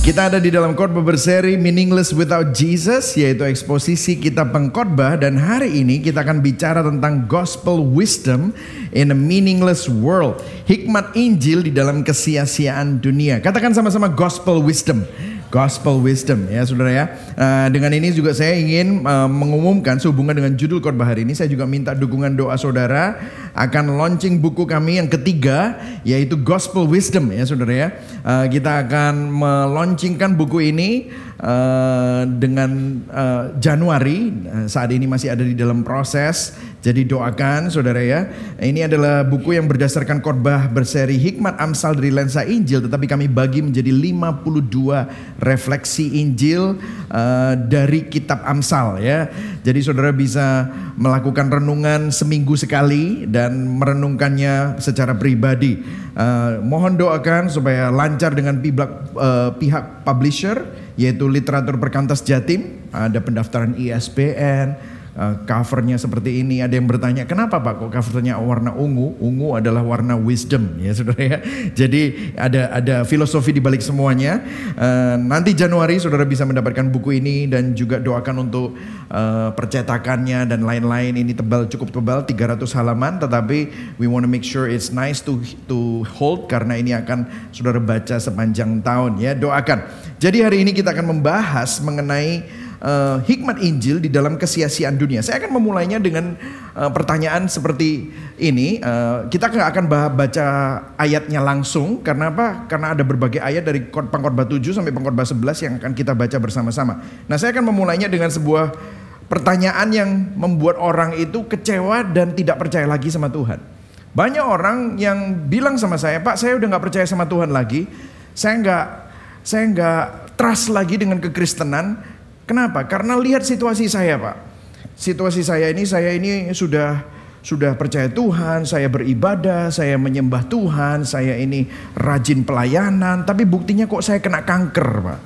Kita ada di dalam khotbah berseri Meaningless Without Jesus, yaitu eksposisi kitab pengkhotbah, dan hari ini kita akan bicara tentang Gospel Wisdom in a Meaningless World. Hikmat Injil di dalam kesia-siaan dunia. Katakan sama-sama Gospel Wisdom. Gospel Wisdom ya saudara ya. Dengan ini juga saya ingin mengumumkan sehubungan dengan judul khotbah hari ini. Saya juga minta dukungan doa saudara akan launching buku kami yang ketiga, yaitu Gospel Wisdom ya saudara ya. Kita akan meluncurkan buku ini dengan Januari. Saat ini masih ada di dalam proses. Jadi doakan saudara ya. Ini adalah buku yang berdasarkan khotbah berseri Hikmat Amsal dari lensa Injil, tetapi kami bagi menjadi 52 refleksi Injil dari kitab Amsal ya. Jadi saudara bisa melakukan renungan seminggu sekali dan merenungkannya secara pribadi. Mohon doakan supaya lancar dengan pihak publisher, yaitu literatur Perkantas Jatim. Ada pendaftaran ISBN. Covernya seperti ini. Ada yang bertanya, kenapa Pak kok covernya warna ungu? Ungu adalah warna wisdom ya saudara ya. Jadi ada filosofi di balik semuanya. Nanti Januari saudara bisa mendapatkan buku ini, dan juga doakan untuk percetakannya dan lain-lain. Ini tebal, cukup tebal, 300 halaman, tetapi we want to make sure it's nice to hold, karena ini akan saudara baca sepanjang tahun ya. Doakan. Jadi hari ini kita akan membahas mengenai hikmat Injil di dalam kesia-siaan dunia. Saya akan memulainya dengan pertanyaan seperti ini. Kita akan baca ayatnya langsung. Karena apa? Karena ada berbagai ayat dari pengkhotbah 7 sampai pengkhotbah 11 yang akan kita baca bersama-sama. Nah, saya akan memulainya dengan sebuah pertanyaan yang membuat orang itu kecewa dan tidak percaya lagi sama Tuhan. Banyak orang yang bilang sama saya, Pak, saya udah gak percaya sama Tuhan lagi. Saya gak trust lagi dengan kekristenan. Kenapa? Karena lihat situasi saya, Pak. Situasi saya ini sudah percaya Tuhan, saya beribadah, saya menyembah Tuhan, saya ini rajin pelayanan, tapi buktinya kok saya kena kanker, Pak.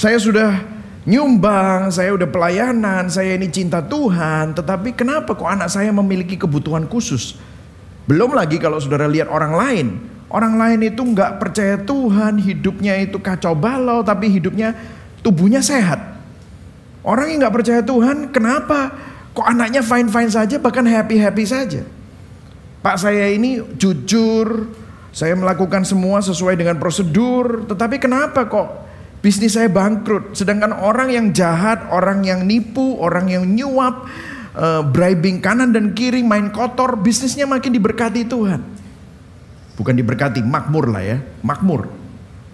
Saya sudah nyumbang, saya udah pelayanan, saya ini cinta Tuhan, tetapi kenapa kok anak saya memiliki kebutuhan khusus? Belum lagi kalau saudara lihat orang lain. Orang lain itu nggak percaya Tuhan, hidupnya itu kacau balau, tapi hidupnya tubuhnya sehat. Orang yang gak percaya Tuhan, kenapa kok anaknya fine-fine saja, bahkan happy-happy saja. Pak, saya ini jujur, saya melakukan semua sesuai dengan prosedur, tetapi kenapa kok bisnis saya bangkrut? Sedangkan orang yang jahat, orang yang nipu, orang yang nyuap, bribing kanan dan kiri, main kotor, bisnisnya makin diberkati Tuhan. Bukan diberkati, makmur lah ya, makmur.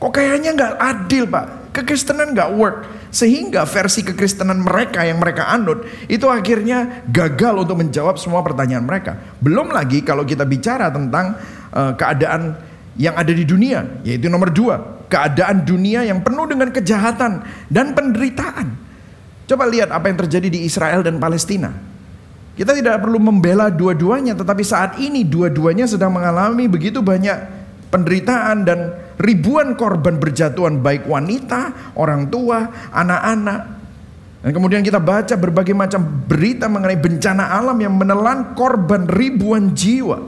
Kok kayaknya gak adil, Pak? Kekristenan gak work, sehingga versi kekristenan mereka yang mereka anut itu akhirnya gagal untuk menjawab semua pertanyaan mereka. Belum lagi kalau kita bicara tentang keadaan yang ada di dunia, yaitu nomor 2, keadaan dunia yang penuh dengan kejahatan dan penderitaan. Coba lihat apa yang terjadi di Israel dan Palestina. Kita tidak perlu membela dua-duanya, tetapi saat ini dua-duanya sedang mengalami begitu banyak penderitaan dan ribuan korban berjatuhan, baik wanita, orang tua, anak-anak. Dan kemudian kita baca berbagai macam berita mengenai bencana alam yang menelan korban ribuan jiwa.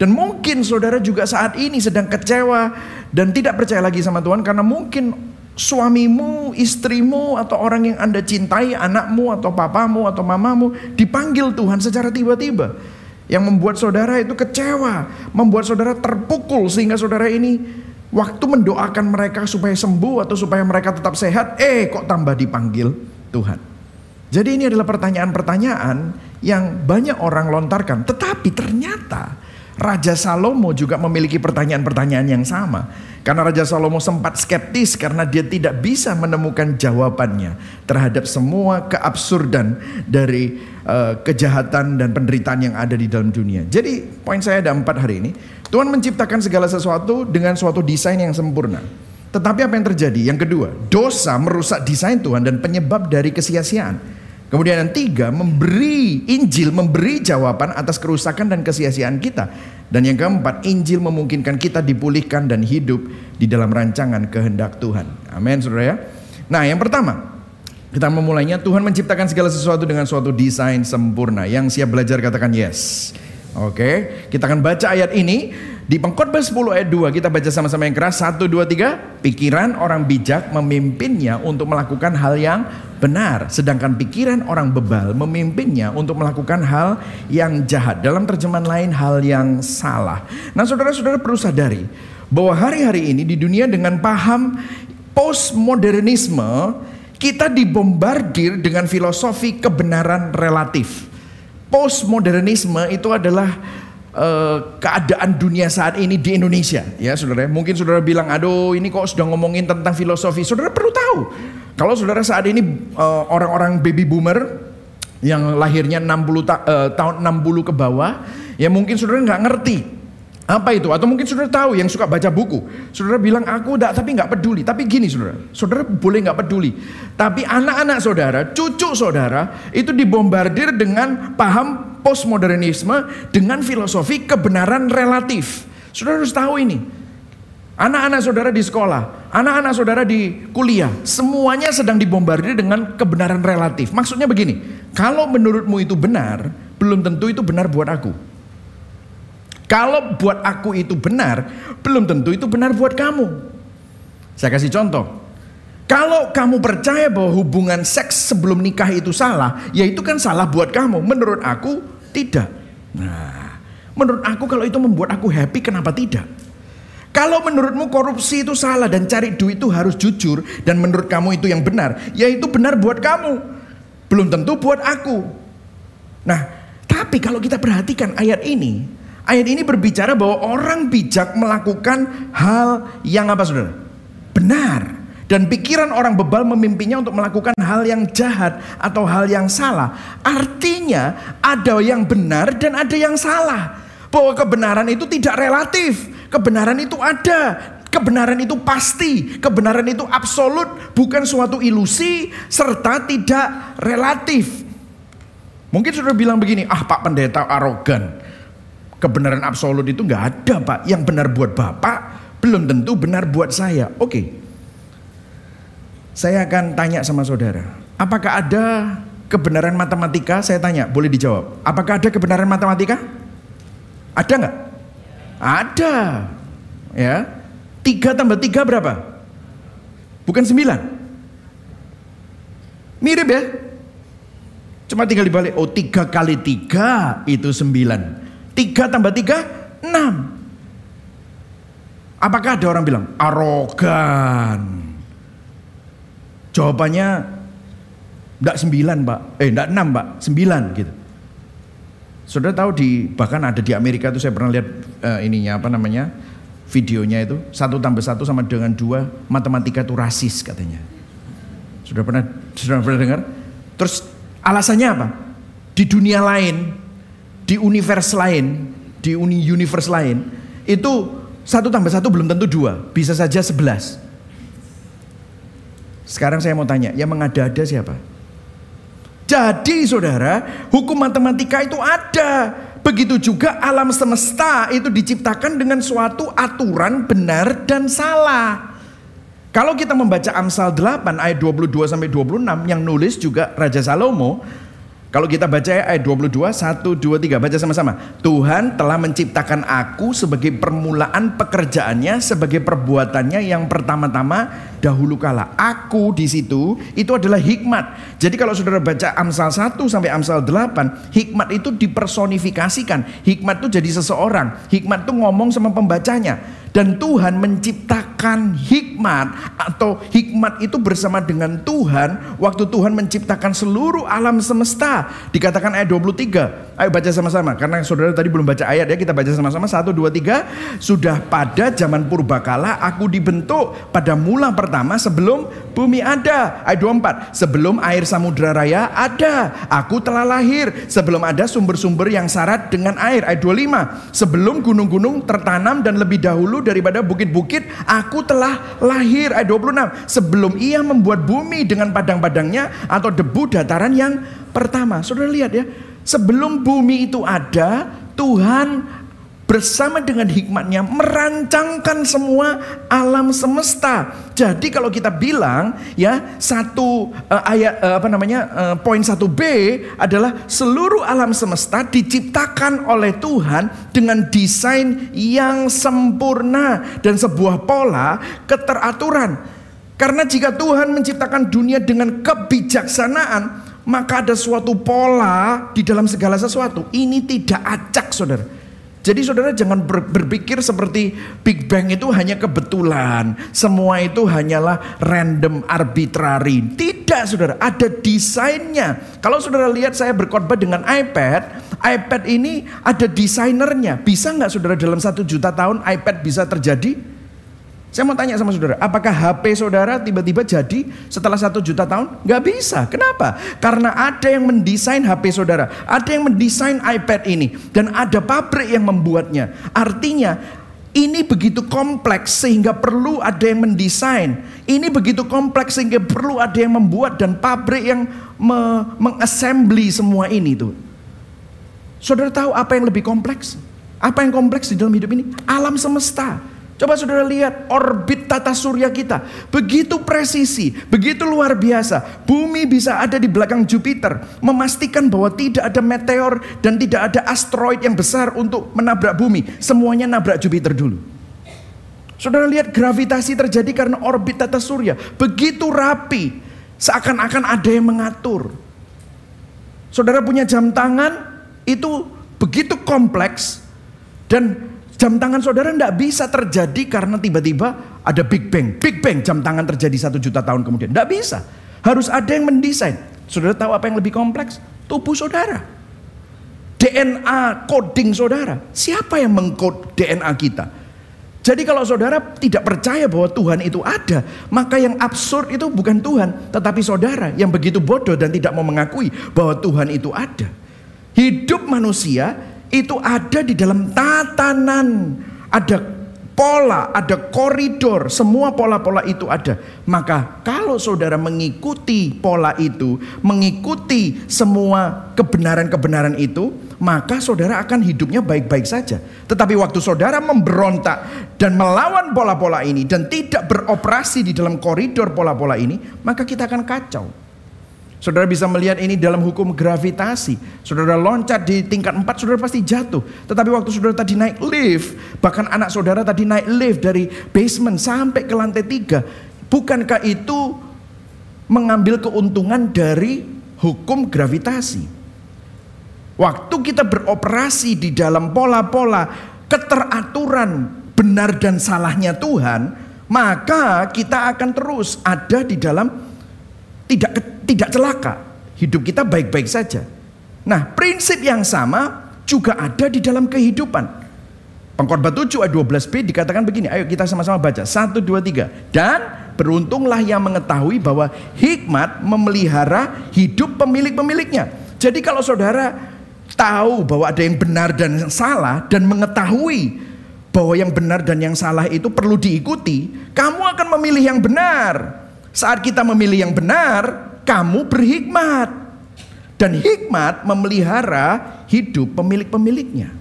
Dan mungkin saudara juga saat ini sedang kecewa dan tidak percaya lagi sama Tuhan, karena mungkin suamimu, istrimu, atau orang yang Anda cintai, anakmu, atau papamu, atau mamamu dipanggil Tuhan secara tiba-tiba, yang membuat saudara itu kecewa, membuat saudara terpukul, sehingga saudara ini waktu mendoakan mereka supaya sembuh atau supaya mereka tetap sehat, kok tambah dipanggil Tuhan. Jadi ini adalah pertanyaan-pertanyaan yang banyak orang lontarkan. Tetapi ternyata Raja Salomo juga memiliki pertanyaan-pertanyaan yang sama. Karena Raja Salomo sempat skeptis karena dia tidak bisa menemukan jawabannya terhadap semua keabsurdan dari kejahatan dan penderitaan yang ada di dalam dunia. Jadi poin saya ada 4 hari ini. Tuhan menciptakan segala sesuatu dengan suatu desain yang sempurna. Tetapi apa yang terjadi? Yang kedua, dosa merusak desain Tuhan dan penyebab dari kesia-siaan. Kemudian yang 3, Injil memberi jawaban atas kerusakan dan kesia-siaan kita. Dan yang 4, Injil memungkinkan kita dipulihkan dan hidup di dalam rancangan kehendak Tuhan. Amin, saudara ya. Nah, yang pertama, kita memulainya, Tuhan menciptakan segala sesuatu dengan suatu desain sempurna. Yang siap belajar katakan yes. Oke, kita akan baca ayat ini Di Pengkhotbah 10 ayat 2 kita baca sama-sama yang keras. 1, 2, 3. Pikiran orang bijak memimpinnya untuk melakukan hal yang benar, sedangkan pikiran orang bebal memimpinnya untuk melakukan hal yang jahat. Dalam terjemahan lain, hal yang salah. Nah saudara-saudara perlu sadari bahwa hari-hari ini di dunia dengan paham postmodernisme, kita dibombardir dengan filosofi kebenaran relatif. Postmodernisme itu adalah keadaan dunia saat ini di Indonesia, ya saudara. Mungkin saudara bilang, aduh ini kok sudah ngomongin tentang filosofi. Saudara perlu tahu kalau saudara saat ini orang-orang baby boomer yang lahirnya 60 tahun 60 ke bawah, ya mungkin saudara nggak ngerti apa itu, atau mungkin saudara tahu yang suka baca buku. Saudara bilang aku enggak, tapi nggak peduli. Tapi gini saudara, saudara boleh nggak peduli, tapi anak-anak saudara, cucu saudara itu dibombardir dengan paham postmodernisme dengan filosofi kebenaran relatif. Saudara harus tahu ini. Anak-anak saudara di sekolah, anak-anak saudara di kuliah, semuanya sedang dibombardir dengan kebenaran relatif. Maksudnya begini, kalau menurutmu itu benar, belum tentu itu benar buat aku. Kalau buat aku itu benar, belum tentu itu benar buat kamu. Saya kasih contoh. Kalau kamu percaya bahwa hubungan seks sebelum nikah itu salah, ya itu kan salah buat kamu. Menurut aku tidak. Nah, menurut aku kalau itu membuat aku happy, kenapa tidak? Kalau menurutmu korupsi itu salah dan cari duit itu harus jujur, dan menurut kamu itu yang benar, ya itu benar buat kamu. Belum tentu buat aku. Nah, tapi kalau kita perhatikan ayat ini berbicara bahwa orang bijak melakukan hal yang apa saudara? Benar. Dan pikiran orang bebal memimpinnya untuk melakukan hal yang jahat atau hal yang salah. Artinya ada yang benar dan ada yang salah. Bahwa kebenaran itu tidak relatif. Kebenaran itu ada. Kebenaran itu pasti. Kebenaran itu absolut. Bukan suatu ilusi serta tidak relatif. Mungkin sudah bilang begini, ah Pak Pendeta arogan. Kebenaran absolut itu nggak ada Pak. Yang benar buat Bapak belum tentu benar buat saya. Oke. Saya akan tanya sama saudara, apakah ada kebenaran matematika? Saya tanya, boleh dijawab. Apakah ada kebenaran matematika? Ada nggak? Ada. Ya, 3 tambah 3 berapa? Bukan 9. Mirip ya? Cuma tinggal dibalik. Oh, 3 kali 3 itu 9. 3 tambah 3, 6. Apakah ada orang bilang arogan? Jawabannya enggak 9 Pak, enggak 6 Pak, 9 gitu. Saudara tahu bahkan ada di Amerika itu saya pernah lihat videonya itu 1 tambah 1 sama dengan 2 matematika itu rasis katanya. Sudah pernah dengar? Terus alasannya apa? Di dunia lain, di universe lain, di universe lain itu 1 tambah 1 belum tentu 2, bisa saja 11. Sekarang saya mau tanya, yang mengada-ada siapa? Jadi saudara, hukum matematika itu ada. Begitu juga alam semesta itu diciptakan dengan suatu aturan benar dan salah. Kalau kita membaca Amsal 8 ayat 22-26 yang nulis juga Raja Salomo. Kalau kita baca ayat 22, 1, 2, 3, baca sama-sama. Tuhan telah menciptakan aku sebagai permulaan pekerjaannya, sebagai perbuatannya yang pertama-tama dahulu kala. Aku di situ itu adalah hikmat. Jadi kalau saudara baca Amsal 1 sampai Amsal 8, hikmat itu dipersonifikasikan. Hikmat itu jadi seseorang. Hikmat itu ngomong sama pembacanya. Dan Tuhan menciptakan hikmat, atau hikmat itu bersama dengan Tuhan waktu Tuhan menciptakan seluruh alam semesta. Dikatakan ayat 23. Ayo baca sama-sama, karena saudara tadi belum baca ayat ya, kita baca sama-sama. 1, 2, 3. Sudah pada zaman purbakala aku dibentuk, pada mula pertama sebelum bumi ada. Ayat 24. Sebelum air samudra raya ada, aku telah lahir. Sebelum ada sumber-sumber yang syarat dengan air. Ayat 25. Sebelum gunung-gunung tertanam dan lebih dahulu daripada bukit-bukit, aku telah lahir. Ayat 26. Sebelum ia membuat bumi dengan padang-padangnya atau debu dataran yang pertama. Saudara lihat ya, sebelum bumi itu ada, Tuhan bersama dengan hikmatnya merancangkan semua alam semesta. Jadi kalau kita bilang ya satu poin 1B adalah seluruh alam semesta diciptakan oleh Tuhan dengan desain yang sempurna dan sebuah pola keteraturan. Karena jika Tuhan menciptakan dunia dengan kebijaksanaan, maka ada suatu pola di dalam segala sesuatu. Ini tidak acak, saudara. Jadi saudara jangan berpikir seperti Big Bang itu hanya kebetulan. Semua itu hanyalah random, arbitrary. Tidak saudara, ada desainnya. Kalau saudara lihat saya berkhotbah dengan iPad ini ada desainernya. Bisa nggak saudara dalam 1 juta tahun iPad bisa terjadi? Saya mau tanya sama saudara, apakah HP saudara tiba-tiba jadi setelah 1 juta tahun? Nggak bisa, kenapa? Karena ada yang mendesain HP saudara, ada yang mendesain iPad ini, dan ada pabrik yang membuatnya. Artinya ini begitu kompleks sehingga perlu ada yang mendesain. Ini begitu kompleks sehingga perlu ada yang membuat dan pabrik yang mengassembly semua ini tuh. Saudara tahu apa yang lebih kompleks? Apa yang kompleks di dalam hidup ini? Alam semesta. Coba saudara lihat orbit tata surya kita. Begitu presisi, begitu luar biasa. Bumi bisa ada di belakang Jupiter, memastikan bahwa tidak ada meteor dan tidak ada asteroid yang besar untuk menabrak bumi. Semuanya nabrak Jupiter dulu. Saudara lihat gravitasi terjadi karena orbit tata surya. Begitu rapi, seakan-akan ada yang mengatur. Saudara punya jam tangan, itu begitu kompleks. Dan jam tangan saudara tidak bisa terjadi karena tiba-tiba ada Big Bang. Big Bang jam tangan terjadi 1 juta tahun kemudian. Tidak bisa. Harus ada yang mendesain. Saudara tahu apa yang lebih kompleks? Tubuh saudara. DNA coding saudara. Siapa yang mengkode DNA kita? Jadi kalau saudara tidak percaya bahwa Tuhan itu ada, maka yang absurd itu bukan Tuhan, tetapi saudara yang begitu bodoh dan tidak mau mengakui bahwa Tuhan itu ada. Hidup manusia itu ada di dalam tatanan, ada pola, ada koridor, semua pola-pola itu ada. Maka kalau saudara mengikuti pola itu, mengikuti semua kebenaran-kebenaran itu, maka saudara akan hidupnya baik-baik saja. Tetapi waktu saudara memberontak dan melawan pola-pola ini dan tidak beroperasi di dalam koridor pola-pola ini, maka kita akan kacau. Saudara bisa melihat ini dalam hukum gravitasi. Saudara loncat di tingkat 4, saudara pasti jatuh. Tetapi waktu saudara tadi naik lift, bahkan anak saudara tadi naik lift dari basement sampai ke lantai 3. Bukankah itu mengambil keuntungan dari hukum gravitasi? Waktu kita beroperasi di dalam pola-pola keteraturan benar dan salahnya Tuhan, maka kita akan terus ada di dalam tidak celaka. Hidup kita baik-baik saja. Nah, prinsip yang sama juga ada di dalam kehidupan. Pengkhotbah 7 ayat 12b dikatakan begini. Ayo kita sama-sama baca. 1, 2, 3. Dan beruntunglah yang mengetahui bahwa hikmat memelihara hidup pemilik-pemiliknya. Jadi kalau saudara tahu bahwa ada yang benar dan yang salah, dan mengetahui bahwa yang benar dan yang salah itu perlu diikuti, kamu akan memilih yang benar. Saat kita memilih yang benar, kamu berhikmat. Dan hikmat memelihara hidup pemilik-pemiliknya.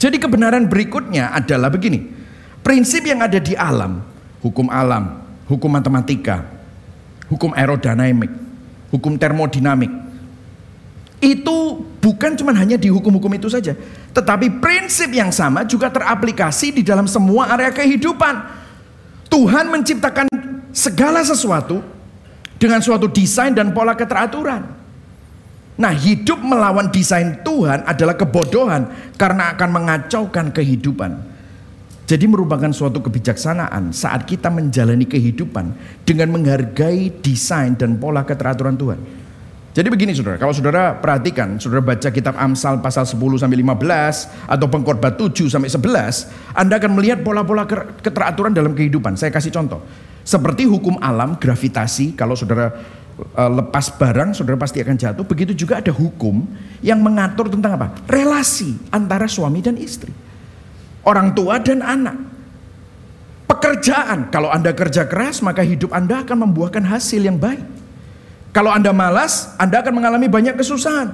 Jadi kebenaran berikutnya adalah begini. Prinsip yang ada di alam, hukum matematika, hukum aerodinamik, hukum termodinamik. Itu bukan cuma hanya di hukum-hukum itu saja. Tetapi prinsip yang sama juga teraplikasi di dalam semua area kehidupan. Tuhan menciptakan segala sesuatu dengan suatu desain dan pola keteraturan. Nah, hidup melawan desain Tuhan adalah kebodohan karena akan mengacaukan kehidupan. Jadi merupakan suatu kebijaksanaan saat kita menjalani kehidupan dengan menghargai desain dan pola keteraturan Tuhan. Jadi begini saudara, kalau saudara perhatikan, saudara baca kitab Amsal pasal 10-15 atau pengkhotbah 7-11, Anda akan melihat pola-pola keteraturan dalam kehidupan. Saya kasih contoh. Seperti hukum alam, gravitasi, kalau saudara lepas barang, saudara pasti akan jatuh. Begitu juga ada hukum yang mengatur tentang apa? Relasi antara suami dan istri. Orang tua dan anak. Pekerjaan, kalau Anda kerja keras, maka hidup Anda akan membuahkan hasil yang baik. Kalau Anda malas, Anda akan mengalami banyak kesusahan.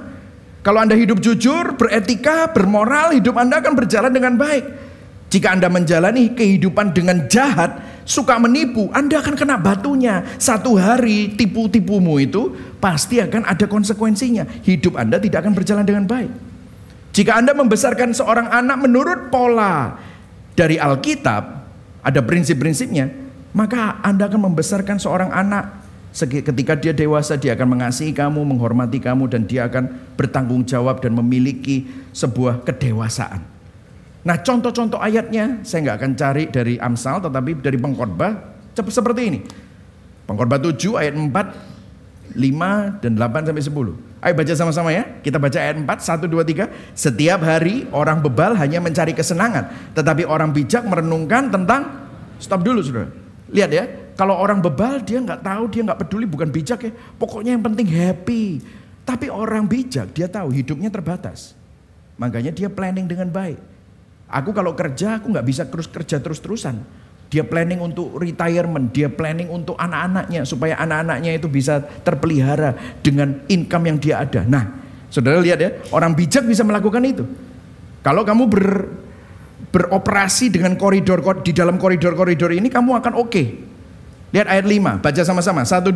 Kalau Anda hidup jujur, beretika, bermoral, hidup Anda akan berjalan dengan baik. Jika Anda menjalani kehidupan dengan jahat, suka menipu, Anda akan kena batunya. Satu hari tipu-tipumu itu pasti akan ada konsekuensinya. Hidup Anda tidak akan berjalan dengan baik. Jika Anda membesarkan seorang anak menurut pola dari Alkitab, ada prinsip-prinsipnya, maka Anda akan membesarkan seorang anak. Ketika dia dewasa, dia akan mengasihi kamu, menghormati kamu, dan dia akan bertanggung jawab dan memiliki sebuah kedewasaan. Nah, contoh-contoh ayatnya saya nggak akan cari dari Amsal, tetapi dari Pengkhotbah seperti ini. Pengkhotbah 7 ayat 4, 5, dan 8 sampai 10. Ayo baca sama-sama ya. Kita baca ayat 4, 1, 2, 3. Setiap hari orang bebal hanya mencari kesenangan, tetapi orang bijak merenungkan tentang... Stop dulu, saudara. Lihat ya. Kalau orang bebal dia nggak tahu, dia nggak peduli, bukan bijak ya. Pokoknya yang penting happy. Tapi orang bijak dia tahu hidupnya terbatas. Makanya dia planning dengan baik. Aku kalau kerja aku nggak bisa kerja terus-terusan. Dia planning untuk retirement, dia planning untuk anak-anaknya supaya anak-anaknya itu bisa terpelihara dengan income yang dia ada. Nah, saudara lihat ya, orang bijak bisa melakukan itu. Kalau kamu beroperasi dengan koridor di dalam koridor-koridor ini, kamu akan oke. Lihat ayat 5, baca sama-sama. 1,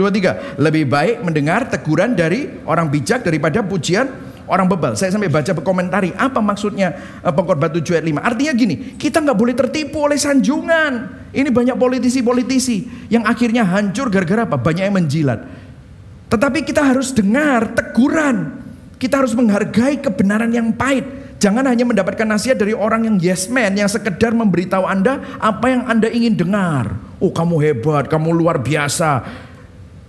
2, 3. Lebih baik mendengar teguran dari orang bijak daripada pujian orang bebal. Saya sampai baca komentari apa maksudnya Pengkhotbah 7 ayat 5. Artinya gini, kita nggak boleh tertipu oleh sanjungan. Ini banyak politisi-politisi yang akhirnya hancur gara-gara apa? Banyak yang menjilat. Tetapi kita harus dengar teguran. Kita harus menghargai kebenaran yang pahit. Jangan hanya mendapatkan nasihat dari orang yang yes man, yang sekedar memberitahu Anda apa yang Anda ingin dengar. Oh, kamu hebat, kamu luar biasa.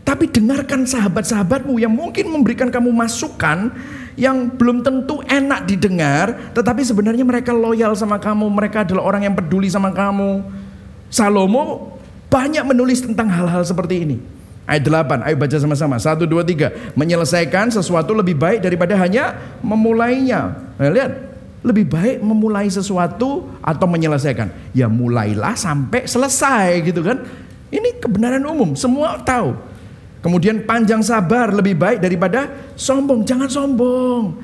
Tapi dengarkan sahabat-sahabatmu yang mungkin memberikan kamu masukan yang belum tentu enak didengar, tetapi sebenarnya mereka loyal sama kamu, mereka adalah orang yang peduli sama kamu. Salomo banyak menulis tentang hal-hal seperti ini. Ayat 8, ayo baca sama-sama. 1, 2, 3. Menyelesaikan sesuatu lebih baik daripada hanya memulainya. Nah, lihat, lebih baik memulai sesuatu atau menyelesaikan. Ya mulailah sampai selesai gitu kan. Ini kebenaran umum, semua tahu. Kemudian panjang sabar lebih baik daripada sombong. Jangan sombong.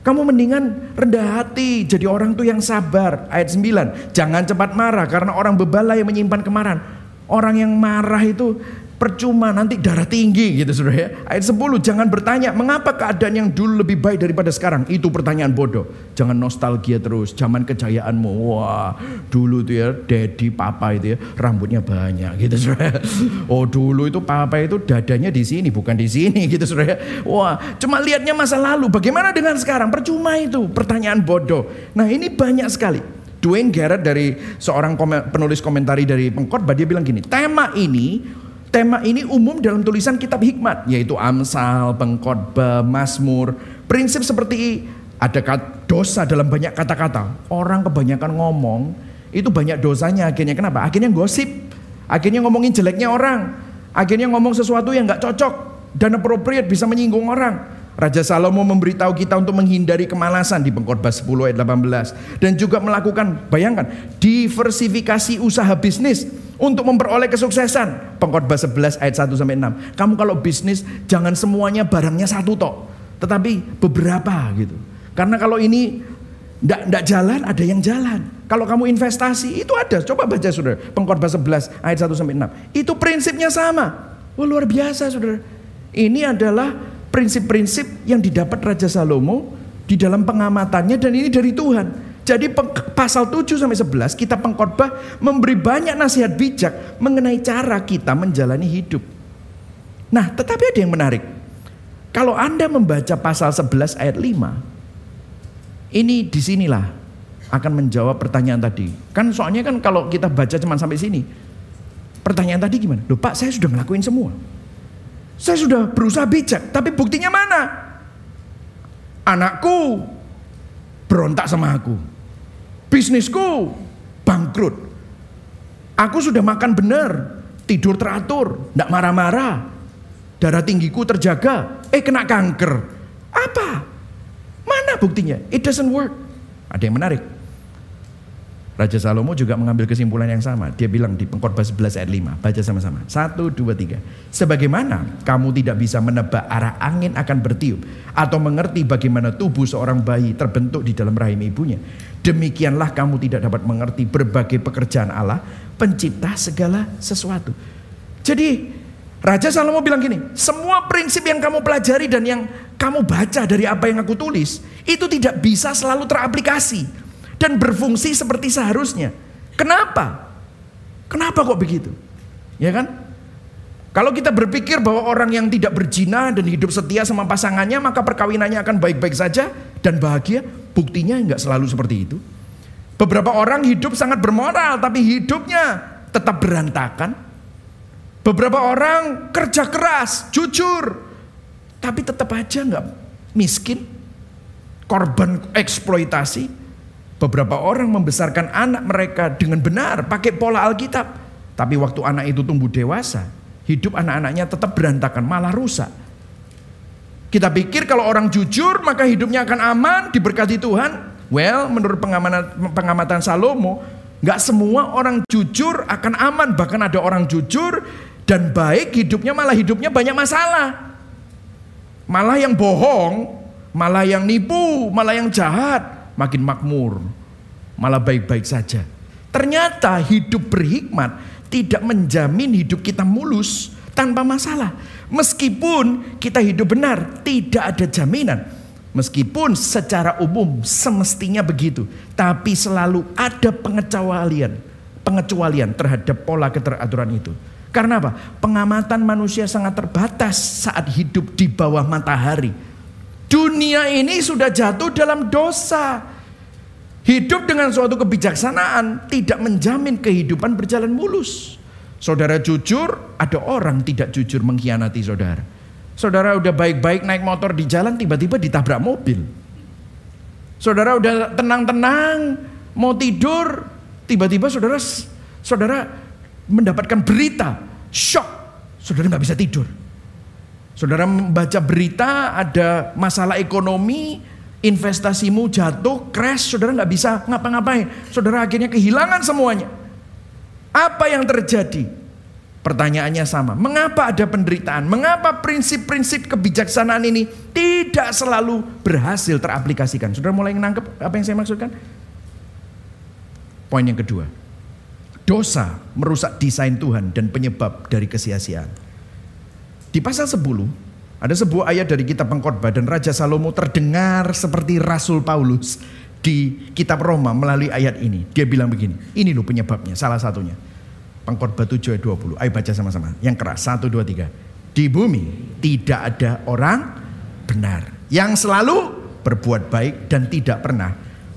Kamu mendingan rendah hati, jadi orang tuh yang sabar. Ayat 9, jangan cepat marah karena orang bebal yang menyimpan kemarahan. Orang yang marah itu percuma, nanti darah tinggi gitu saudara ya. Ayat 10, jangan bertanya mengapa keadaan yang dulu lebih baik daripada sekarang. Itu pertanyaan bodoh. Jangan nostalgia terus zaman kejayaanmu. Wah, dulu tuh ya daddy papa itu ya rambutnya banyak gitu saudara. Oh, dulu itu papa itu dadanya di sini bukan di sini gitu saudara ya. Wah, cuma lihatnya masa lalu. Bagaimana dengan sekarang? Percuma itu, pertanyaan bodoh. Nah, ini banyak sekali. Dwayne Garrett dari seorang penulis komentari dari Pengkhotbah, dia bilang gini, Tema ini umum dalam tulisan kitab hikmat, yaitu Amsal, Pengkhotbah, Mazmur. Prinsip seperti ada dosa dalam banyak kata-kata. Orang kebanyakan ngomong, itu banyak dosanya akhirnya. Kenapa? Akhirnya gosip, akhirnya ngomongin jeleknya orang, akhirnya ngomong sesuatu yang gak cocok dan appropriate, bisa menyinggung orang. Raja Salomo memberitahu kita untuk menghindari kemalasan di Pengkhotbah 10 ayat 18. Dan juga melakukan, bayangkan, diversifikasi usaha bisnis untuk memperoleh kesuksesan. Pengkhotbah 11 ayat 1 sampai 6. Kamu kalau bisnis jangan semuanya barangnya satu tok, tetapi beberapa gitu. Karena kalau ini ndak jalan, ada yang jalan. Kalau kamu investasi itu ada. Coba baca saudara, Pengkhotbah 11 ayat 1 sampai 6. Itu prinsipnya sama. Wah, luar biasa saudara. Ini adalah prinsip-prinsip yang didapat Raja Salomo di dalam pengamatannya, dan ini dari Tuhan. Jadi pasal 7-11 kitab Pengkhotbah memberi banyak nasihat bijak mengenai cara kita menjalani hidup. Nah, tetapi ada yang menarik. Kalau Anda membaca pasal 11 ayat 5, ini disinilah akan menjawab pertanyaan tadi. Kan soalnya kan kalau kita baca cuma sampai sini, pertanyaan tadi gimana? Loh Pak, saya sudah ngelakuin semua. Saya sudah berusaha bijak, tapi buktinya mana? Anakku berontak sama aku. Bisnisku bangkrut. Aku sudah makan benar, tidur teratur, tidak marah-marah. Darah tinggiku terjaga. Kena kanker. Apa? Mana buktinya? It doesn't work. Ada yang menarik. Raja Salomo juga mengambil kesimpulan yang sama. Dia bilang di Pengkhotbah 11 ayat 5. Baca sama-sama. 1, 2, 3. Sebagaimana kamu tidak bisa menebak arah angin akan bertiup, atau mengerti bagaimana tubuh seorang bayi terbentuk di dalam rahim ibunya, demikianlah kamu tidak dapat mengerti berbagai pekerjaan Allah, pencipta segala sesuatu. Jadi Raja Salomo bilang gini, semua prinsip yang kamu pelajari dan yang kamu baca dari apa yang aku tulis, itu tidak bisa selalu teraplikasi dan berfungsi seperti seharusnya. Kenapa? Kenapa kok begitu? Ya kan? Kalau kita berpikir bahwa orang yang tidak berzina dan hidup setia sama pasangannya, maka perkawinannya akan baik-baik saja dan bahagia. Buktinya nggak selalu seperti itu. Beberapa orang hidup sangat bermoral, tapi hidupnya tetap berantakan. Beberapa orang kerja keras, jujur, tapi tetap aja nggak miskin, korban eksploitasi. Beberapa orang membesarkan anak mereka dengan benar, pakai pola Alkitab. Tapi waktu anak itu tumbuh dewasa, hidup anak-anaknya tetap berantakan, malah rusak. Kita pikir kalau orang jujur, maka hidupnya akan aman, diberkati Tuhan. Well, menurut pengamatan Salomo, gak semua orang jujur akan aman. Bahkan ada orang jujur dan baik, hidupnya malah banyak masalah. Malah yang bohong, malah yang nipu, malah yang jahat, makin makmur, malah baik-baik saja. Ternyata hidup berhikmat tidak menjamin hidup kita mulus tanpa masalah. Meskipun kita hidup benar, tidak ada jaminan. Meskipun secara umum semestinya begitu, tapi selalu ada pengecualian terhadap pola keteraturan itu. Karena apa? Pengamatan manusia sangat terbatas saat hidup di bawah matahari. Dunia ini sudah jatuh dalam dosa. Hidup dengan suatu kebijaksanaan tidak menjamin kehidupan berjalan mulus. Saudara jujur, ada orang tidak jujur mengkhianati saudara. Saudara udah baik-baik naik motor di jalan, tiba-tiba ditabrak mobil. Saudara udah tenang-tenang mau tidur, tiba-tiba saudara mendapatkan berita, shock, saudara nggak bisa tidur. Saudara membaca berita ada masalah ekonomi, investasimu jatuh, crash, saudara nggak bisa ngapa-ngapain. Saudara akhirnya kehilangan semuanya. Apa yang terjadi? Pertanyaannya sama. Mengapa ada penderitaan? Mengapa prinsip-prinsip kebijaksanaan ini tidak selalu berhasil teraplikasikan? Saudara mulai menangkap apa yang saya maksudkan? Poin yang kedua. Dosa merusak desain Tuhan dan penyebab dari kesia-siaan. Di pasal 10, ada sebuah ayat dari kitab Pengkhotbah dan Raja Salomo terdengar seperti Rasul Paulus di kitab Roma melalui ayat ini. Dia bilang begini, ini loh penyebabnya, salah satunya. Pengkhotbah 7 ayat 20, ayo baca sama-sama. Yang keras, 1, 2, 3. Di bumi tidak ada orang benar yang selalu berbuat baik dan tidak pernah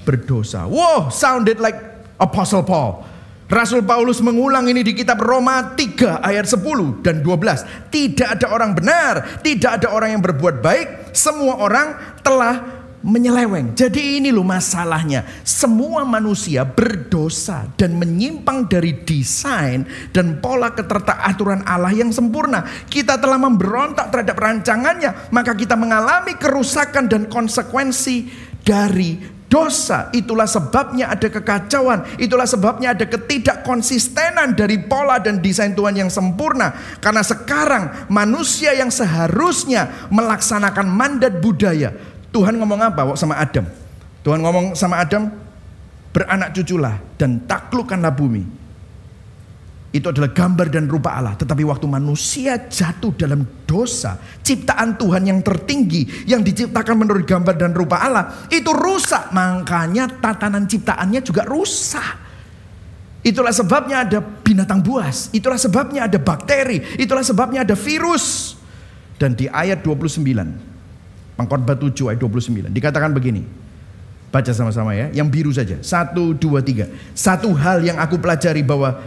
berdosa. Wow, sounded like Apostle Paul. Rasul Paulus mengulang ini di kitab Roma 3 ayat 10 dan 12. Tidak ada orang benar, tidak ada orang yang berbuat baik, semua orang telah menyeleweng. Jadi ini loh masalahnya, semua manusia berdosa dan menyimpang dari desain dan pola keteraturan Allah yang sempurna. Kita telah memberontak terhadap rancangannya, maka kita mengalami kerusakan dan konsekuensi dari dosa. Itulah sebabnya ada kekacauan, itulah sebabnya ada ketidakkonsistenan dari pola dan desain Tuhan yang sempurna. Karena sekarang manusia yang seharusnya melaksanakan mandat budaya. Tuhan ngomong apa sama Adam? Tuhan ngomong sama Adam, beranak cuculah dan taklukkanlah bumi. Itu adalah gambar dan rupa Allah. Tetapi waktu manusia jatuh dalam dosa, ciptaan Tuhan yang tertinggi, yang diciptakan menurut gambar dan rupa Allah, itu rusak. Makanya tatanan ciptaannya juga rusak. Itulah sebabnya ada binatang buas, itulah sebabnya ada bakteri, itulah sebabnya ada virus. Dan di ayat 29, Pengkhotbah 7 ayat 29, dikatakan begini. Baca sama-sama ya, yang biru saja. 1, 2, 3. Satu hal yang aku pelajari bahwa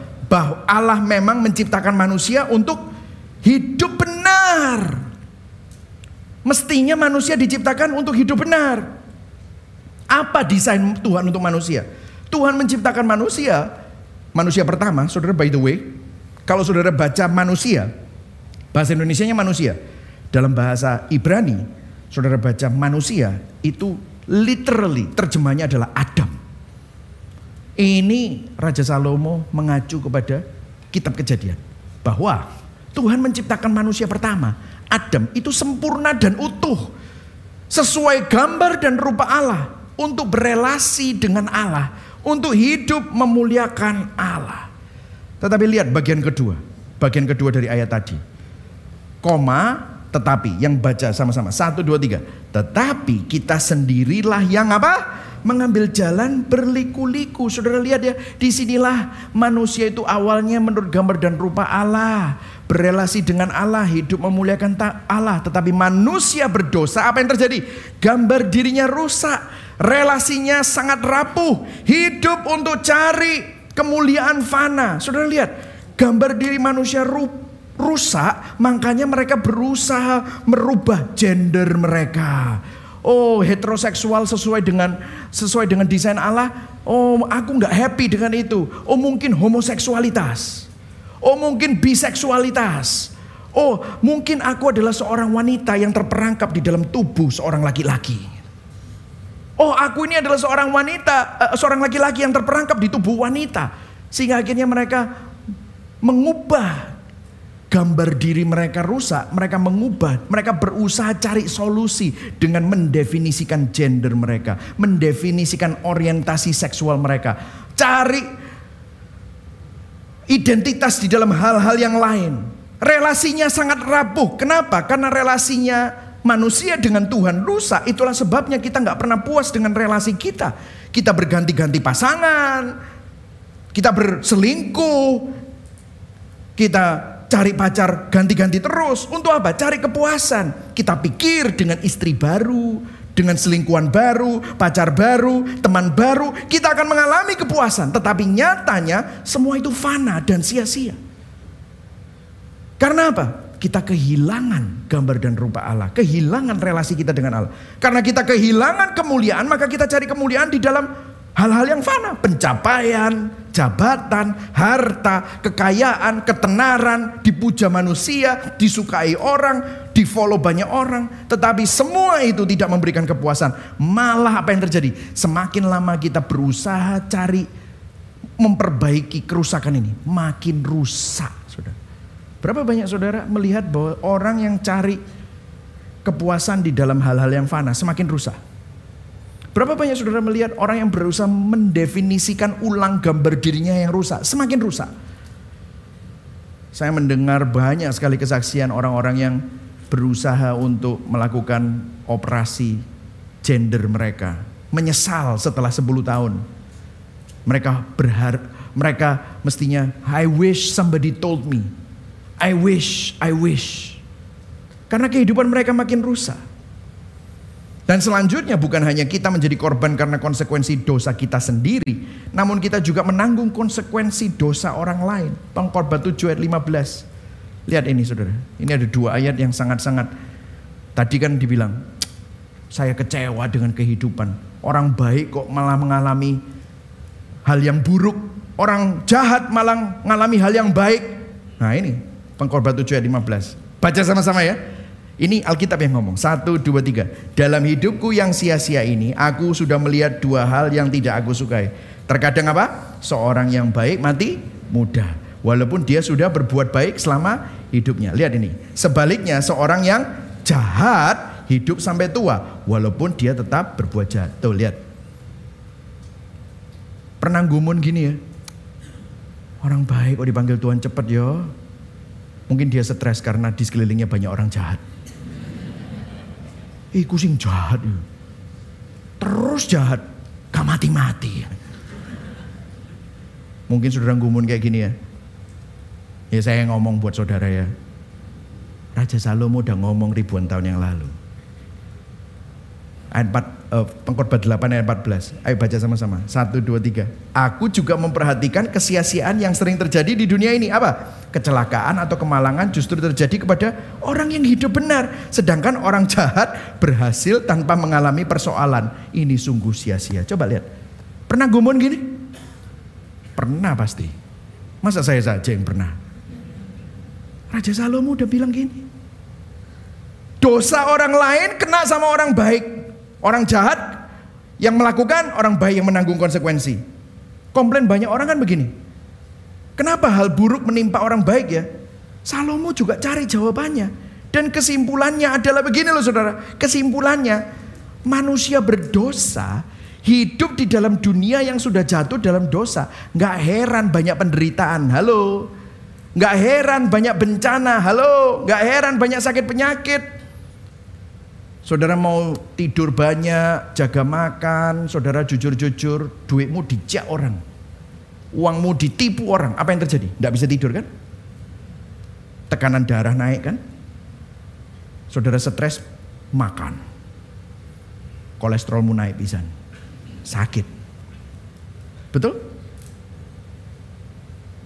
Allah memang menciptakan manusia untuk hidup benar. Mestinya manusia diciptakan untuk hidup benar. Apa desain Tuhan untuk manusia? Tuhan menciptakan manusia pertama, saudara, by the way, kalau saudara baca manusia, bahasa Indonesianya manusia. Dalam bahasa Ibrani, saudara baca manusia, itu literally terjemahnya adalah Adam. Ini Raja Salomo mengacu kepada kitab Kejadian. Bahwa Tuhan menciptakan manusia pertama, Adam, itu sempurna dan utuh. Sesuai gambar dan rupa Allah. Untuk berelasi dengan Allah. Untuk hidup memuliakan Allah. Tetapi lihat bagian kedua. Bagian kedua dari ayat tadi. Koma, tetapi. Yang baca sama-sama. 1, 2, 3. Tetapi kita sendirilah yang apa? Mengambil jalan berliku-liku. Saudara lihat ya, disinilah manusia itu awalnya menurut gambar dan rupa Allah, berelasi dengan Allah, hidup memuliakan Allah. Tetapi manusia berdosa, apa yang terjadi? Gambar dirinya rusak, relasinya sangat rapuh, hidup untuk cari kemuliaan fana. Saudara lihat, gambar diri manusia rusak, makanya mereka berusaha merubah gender mereka. Oh, heteroseksual sesuai dengan desain Allah. Oh, aku nggak happy dengan itu. Oh, mungkin homoseksualitas. Oh, mungkin biseksualitas. Oh, mungkin aku adalah seorang wanita yang terperangkap di dalam tubuh seorang laki-laki. Oh, aku ini adalah seorang wanita, seorang laki-laki yang terperangkap di tubuh wanita. Sehingga akhirnya mereka mengubah gambar diri mereka rusak, mereka mengubah, mereka berusaha cari solusi dengan mendefinisikan gender mereka, mendefinisikan orientasi seksual mereka, cari identitas di dalam hal-hal yang lain. Relasinya sangat rapuh. Kenapa? Karena relasinya manusia dengan Tuhan rusak. Itulah sebabnya kita nggak pernah puas dengan relasi kita. Kita berganti-ganti pasangan, kita berselingkuh, kita cari pacar ganti-ganti terus. Untuk apa? Cari kepuasan. Kita pikir dengan istri baru, dengan selingkuhan baru, pacar baru, teman baru, kita akan mengalami kepuasan. Tetapi nyatanya semua itu fana dan sia-sia. Karena apa? Kita kehilangan gambar dan rupa Allah. Kehilangan relasi kita dengan Allah. Karena kita kehilangan kemuliaan, maka kita cari kemuliaan di dalam hal-hal yang fana, pencapaian, jabatan, harta, kekayaan, ketenaran, dipuja manusia, disukai orang, di-follow banyak orang. Tetapi semua itu tidak memberikan kepuasan. Malah apa yang terjadi? Semakin lama kita berusaha cari memperbaiki kerusakan ini, makin rusak, saudara. Berapa banyak saudara melihat bahwa orang yang cari kepuasan di dalam hal-hal yang fana semakin rusak? Berapa banyak saudara melihat orang yang berusaha mendefinisikan ulang gambar dirinya yang rusak, semakin rusak. Saya mendengar banyak sekali kesaksian orang-orang yang berusaha untuk melakukan operasi gender mereka. Menyesal setelah 10 tahun. Mereka mestinya, I wish somebody told me. I wish. Karena kehidupan mereka makin rusak. Dan selanjutnya bukan hanya kita menjadi korban karena konsekuensi dosa kita sendiri, namun kita juga menanggung konsekuensi dosa orang lain. Pengkhotbah 7 ayat 15. Lihat ini saudara, ini ada 2 ayat yang sangat-sangat. Tadi kan dibilang, saya kecewa dengan kehidupan. Orang baik kok malah mengalami hal yang buruk. Orang jahat malah mengalami hal yang baik. Nah ini, Pengkhotbah 7 ayat 15. Baca sama-sama ya. Ini Alkitab yang ngomong. 1, 2, 3. Dalam hidupku yang sia-sia ini, aku sudah melihat 2 hal yang tidak aku sukai. Terkadang apa? Seorang yang baik mati muda, walaupun dia sudah berbuat baik selama hidupnya. Lihat ini. Sebaliknya seorang yang jahat hidup sampai tua, walaupun dia tetap berbuat jahat. Tuh lihat. Pernah gumun gini ya. Orang baik kok dipanggil Tuhan cepat yo. Mungkin dia stres karena di sekelilingnya banyak orang jahat. Iku sing jahat, terus jahat, gak mati-mati. Mungkin saudara gumun kayak gini ya. Ya saya ngomong buat saudara ya. Raja Salomo udah ngomong ribuan tahun yang lalu. Pengkhotbah 8 ayat 14. Ayo baca sama-sama. 1, 2, 3. Aku juga memperhatikan kesia-siaan yang sering terjadi di dunia ini. Apa? Kecelakaan atau kemalangan justru terjadi kepada orang yang hidup benar. Sedangkan orang jahat berhasil tanpa mengalami persoalan. Ini sungguh sia-sia. Coba lihat. Pernah gumun gini? Pernah pasti. Masa saya saja yang pernah? Raja Salomo udah bilang gini. Dosa orang lain kena sama orang baik. Orang jahat yang melakukan, orang baik yang menanggung konsekuensi. Komplain banyak orang kan begini. Kenapa hal buruk menimpa orang baik ya? Salomo juga cari jawabannya. Dan kesimpulannya adalah begini loh saudara. Kesimpulannya, manusia berdosa hidup di dalam dunia yang sudah jatuh dalam dosa. Nggak heran banyak penderitaan. Halo. Nggak heran banyak bencana. Halo. Nggak heran banyak sakit penyakit. Saudara mau tidur banyak, jaga makan, saudara jujur-jujur, duitmu dijak orang. Uangmu ditipu orang. Apa yang terjadi? Nggak bisa tidur kan? Tekanan darah naik kan? Saudara stres, makan. Kolesterolmu naik pisan. Sakit. Betul?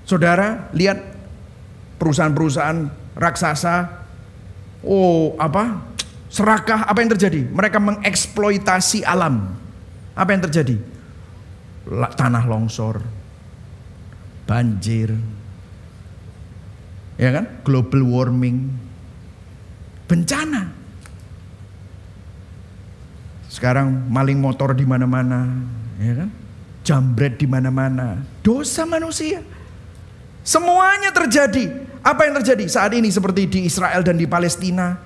Saudara lihat perusahaan-perusahaan raksasa. Oh, apa? Serakah, apa yang terjadi? Mereka mengeksploitasi alam. Apa yang terjadi? Tanah longsor. Banjir. Ya kan? Global warming. Bencana. Sekarang maling motor di mana-mana, ya kan? Jambret di mana-mana. Dosa manusia. Semuanya terjadi. Apa yang terjadi saat ini seperti di Israel dan di Palestina?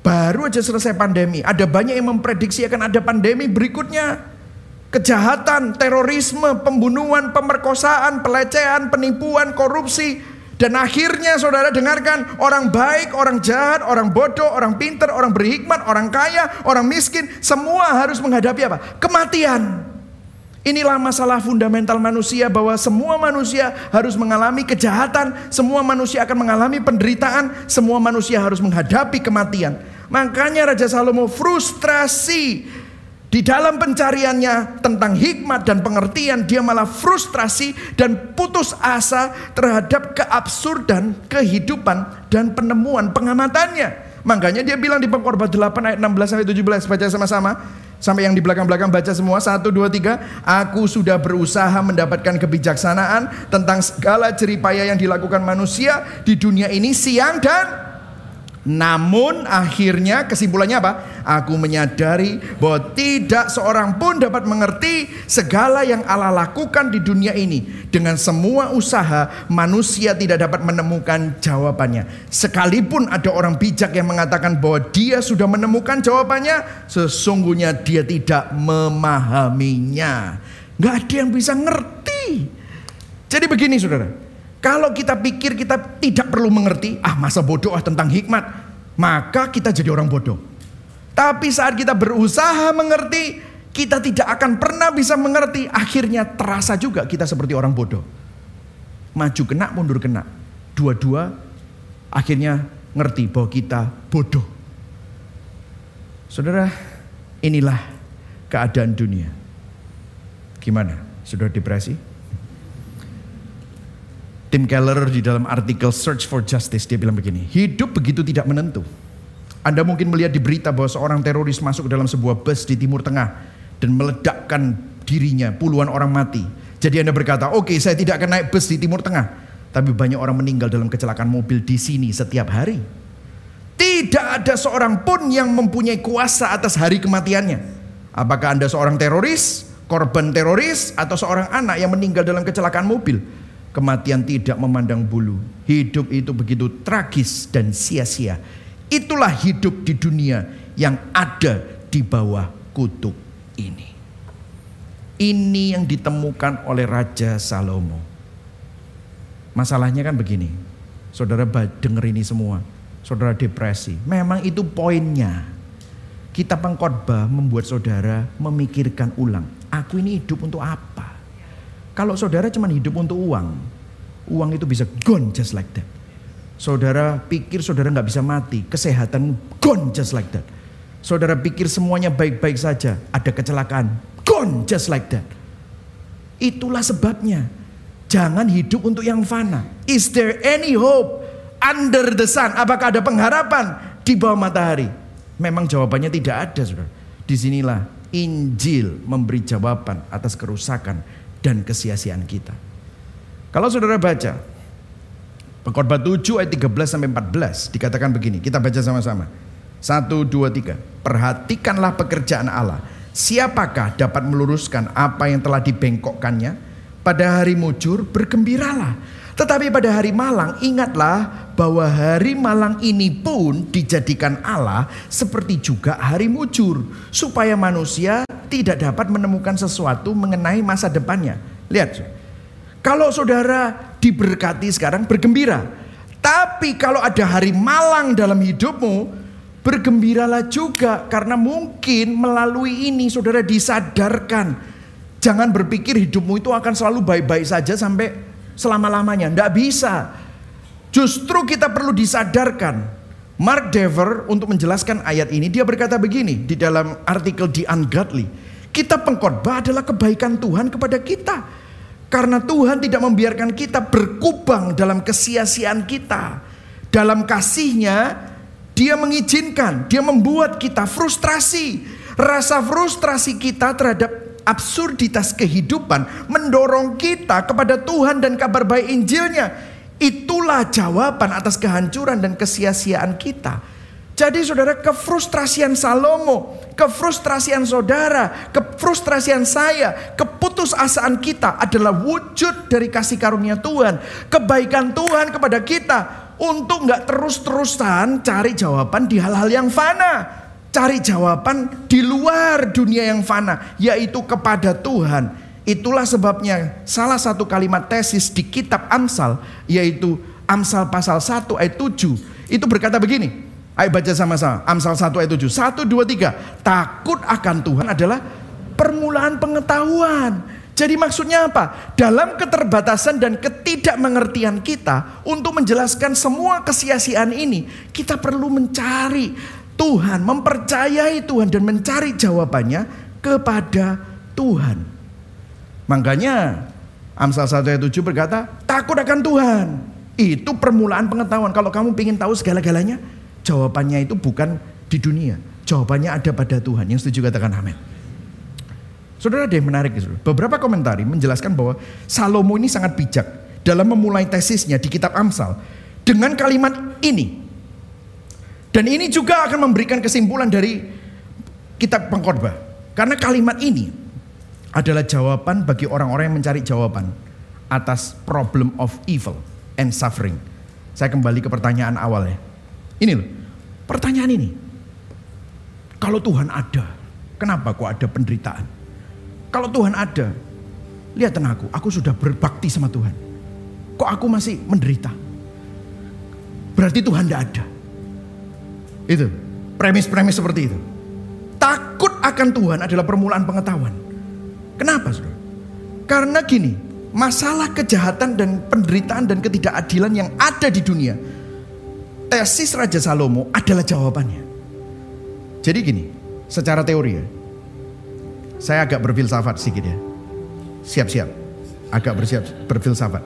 Baru aja selesai pandemi, ada banyak yang memprediksi akan ada pandemi berikutnya. Kejahatan, terorisme, pembunuhan, pemerkosaan, pelecehan, penipuan, korupsi. Dan akhirnya saudara dengarkan, orang baik, orang jahat, orang bodoh, orang pintar, orang berhikmat, orang kaya, orang miskin, semua harus menghadapi apa? Kematian. Inilah masalah fundamental manusia, bahwa semua manusia harus mengalami kejahatan, semua manusia akan mengalami penderitaan, semua manusia harus menghadapi kematian. Makanya Raja Salomo frustrasi di dalam pencariannya tentang hikmat dan pengertian, dia malah frustrasi dan putus asa terhadap keabsurdan kehidupan dan penemuan pengamatannya. Makanya dia bilang di Pengkhotbah 8 ayat 16-17, baca sama-sama. Sampai yang di belakang-belakang baca semua, 1, 2, 3. Aku sudah berusaha mendapatkan kebijaksanaan tentang segala jeripaya yang dilakukan manusia di dunia ini siang dan namun akhirnya kesimpulannya apa? Aku menyadari bahwa tidak seorang pun dapat mengerti segala yang Allah lakukan di dunia ini. Dengan semua usaha manusia tidak dapat menemukan jawabannya. Sekalipun ada orang bijak yang mengatakan bahwa dia sudah menemukan jawabannya, sesungguhnya dia tidak memahaminya. Nggak ada yang bisa ngerti. Jadi begini saudara, kalau kita pikir kita tidak perlu mengerti, masa bodoh tentang hikmat, maka kita jadi orang bodoh. Tapi saat kita berusaha mengerti, kita tidak akan pernah bisa mengerti. Akhirnya terasa juga kita seperti orang bodoh. Maju kena, mundur kena. Dua-dua akhirnya ngerti bahwa kita bodoh. Saudara, inilah keadaan dunia. Gimana? Sudah depresi? Tim Keller di dalam artikel Search for Justice, dia bilang begini, hidup begitu tidak menentu. Anda mungkin melihat di berita bahwa seorang teroris masuk ke dalam sebuah bus di Timur Tengah dan meledakkan dirinya, puluhan orang mati. Jadi Anda berkata, oke, saya tidak akan naik bus di Timur Tengah. Tapi banyak orang meninggal dalam kecelakaan mobil di sini setiap hari. Tidak ada seorang pun yang mempunyai kuasa atas hari kematiannya. Apakah Anda seorang teroris, korban teroris, atau seorang anak yang meninggal dalam kecelakaan mobil? Kematian tidak memandang bulu. Hidup itu begitu tragis dan sia-sia. Itulah hidup di dunia yang ada di bawah kutuk ini. Ini yang ditemukan oleh Raja Salomo. Masalahnya kan begini. Saudara denger ini semua. Saudara depresi. Memang itu poinnya. Kita pengkhotbah membuat saudara memikirkan ulang. Aku ini hidup untuk apa? Kalau saudara cuma hidup untuk uang itu bisa gone just like that. Saudara pikir saudara nggak bisa mati, kesehatan gone just like that. Saudara pikir semuanya baik-baik saja, ada kecelakaan gone just like that. Itulah sebabnya jangan hidup untuk yang fana. Is there any hope under the sun? Apakah ada pengharapan di bawah matahari? Memang jawabannya tidak ada, saudara. Disinilah Injil memberi jawaban atas kerusakan dan kesia-siaan kita. Kalau saudara baca Pengkhotbah 7 ayat 13-14, dikatakan begini, kita baca sama-sama. 1, 2, 3. Perhatikanlah pekerjaan Allah. Siapakah dapat meluruskan apa yang telah dibengkokkannya? Pada hari mujur bergembiralah. Tetapi pada hari malang ingatlah bahwa hari malang ini pun dijadikan Allah seperti juga hari mujur. Supaya manusia tidak dapat menemukan sesuatu mengenai masa depannya. Lihat, kalau saudara diberkati sekarang bergembira. Tapi kalau ada hari malang dalam hidupmu, bergembiralah juga. Karena mungkin melalui ini saudara disadarkan. Jangan berpikir hidupmu itu akan selalu baik-baik saja sampai selama-lamanya, tidak bisa. Justru kita perlu disadarkan. Mark Dever untuk menjelaskan ayat ini, dia berkata begini di dalam artikel The Ungodly. Kita pengkhotbah adalah kebaikan Tuhan kepada kita. Karena Tuhan tidak membiarkan kita berkubang dalam kesia-siaan kita. Dalam kasihnya, dia mengizinkan, dia membuat kita frustrasi. Rasa frustrasi kita terhadap absurditas kehidupan mendorong kita kepada Tuhan dan kabar baik Injilnya. Itulah jawaban atas kehancuran dan kesia-siaan kita. Jadi saudara, kefrustrasian Salomo, kefrustrasian saudara, kefrustrasian saya, keputusasaan kita adalah wujud dari kasih karunia Tuhan, kebaikan Tuhan kepada kita untuk nggak terus-terusan cari jawaban di hal-hal yang fana. Cari jawaban di luar dunia yang fana, yaitu kepada Tuhan. Itulah sebabnya salah satu kalimat tesis di kitab Amsal, yaitu Amsal pasal 1 ayat 7. Itu berkata begini, ayo baca sama-sama. Amsal 1 ayat 7. 1, 2, 3. Takut akan Tuhan adalah permulaan pengetahuan. Jadi maksudnya apa? Dalam keterbatasan dan ketidakmengertian kita, untuk menjelaskan semua kesia-siaan ini, kita perlu mencari Tuhan, mempercayai Tuhan dan mencari jawabannya kepada Tuhan. Makanya Amsal 1 ayat 7 berkata, takut akan Tuhan. Itu permulaan pengetahuan. Kalau kamu ingin tahu segala-galanya, jawabannya itu bukan di dunia. Jawabannya ada pada Tuhan. Yang setuju katakan amin. Saudara, ada yang menarik. Beberapa komentari menjelaskan bahwa Salomo ini sangat bijak dalam memulai tesisnya di kitab Amsal dengan kalimat ini. Dan ini juga akan memberikan kesimpulan dari kitab pengkhotbah. Karena kalimat ini adalah jawaban bagi orang-orang yang mencari jawaban atas problem of evil and suffering. Saya kembali ke pertanyaan awal ya. Ini loh, pertanyaan ini. Kalau Tuhan ada, kenapa kok ada penderitaan? Kalau Tuhan ada, lihat aku sudah berbakti sama Tuhan. Kok aku masih menderita? Berarti Tuhan tidak ada. Itu premis-premis seperti itu. Takut akan Tuhan adalah permulaan pengetahuan. Kenapa, saudara? Karena gini, masalah kejahatan dan penderitaan dan ketidakadilan yang ada di dunia, tesis Raja Salomo adalah jawabannya. Jadi gini, secara teori ya, saya agak berfilsafat sedikit ya. Siap-siap, agak berfilsafat.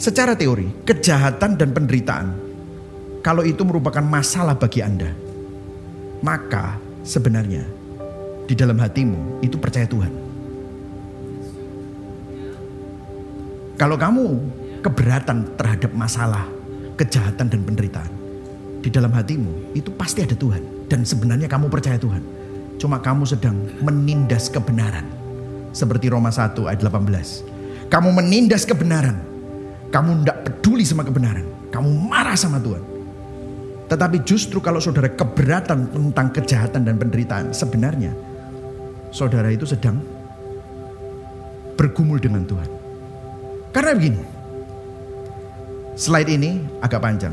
Secara teori, kejahatan dan penderitaan, kalau itu merupakan masalah bagi Anda, maka sebenarnya di dalam hatimu itu percaya Tuhan. Kalau kamu keberatan terhadap masalah, kejahatan dan penderitaan, di dalam hatimu itu pasti ada Tuhan. Dan sebenarnya kamu percaya Tuhan. Cuma kamu sedang menindas kebenaran. Seperti Roma 1 ayat 18. Kamu menindas kebenaran. Kamu tidak peduli sama kebenaran. Kamu marah sama Tuhan. Tetapi justru kalau saudara keberatan tentang kejahatan dan penderitaan, sebenarnya saudara itu sedang bergumul dengan Tuhan. Karena begini, slide ini agak panjang,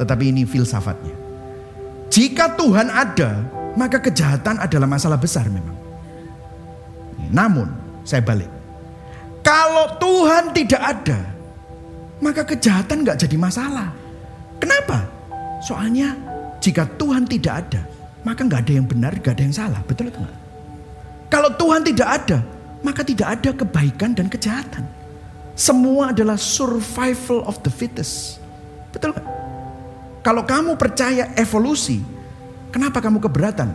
tetapi ini filsafatnya. Jika Tuhan ada, maka kejahatan adalah masalah besar memang. Namun, saya balik. Kalau Tuhan tidak ada, maka kejahatan gak jadi masalah. Kenapa? Soalnya jika Tuhan tidak ada, maka nggak ada yang benar, nggak ada yang salah, betul atau enggak? Kalau Tuhan tidak ada, maka tidak ada kebaikan dan kejahatan. Semua adalah survival of the fittest, betul nggak? Kalau kamu percaya evolusi, kenapa kamu keberatan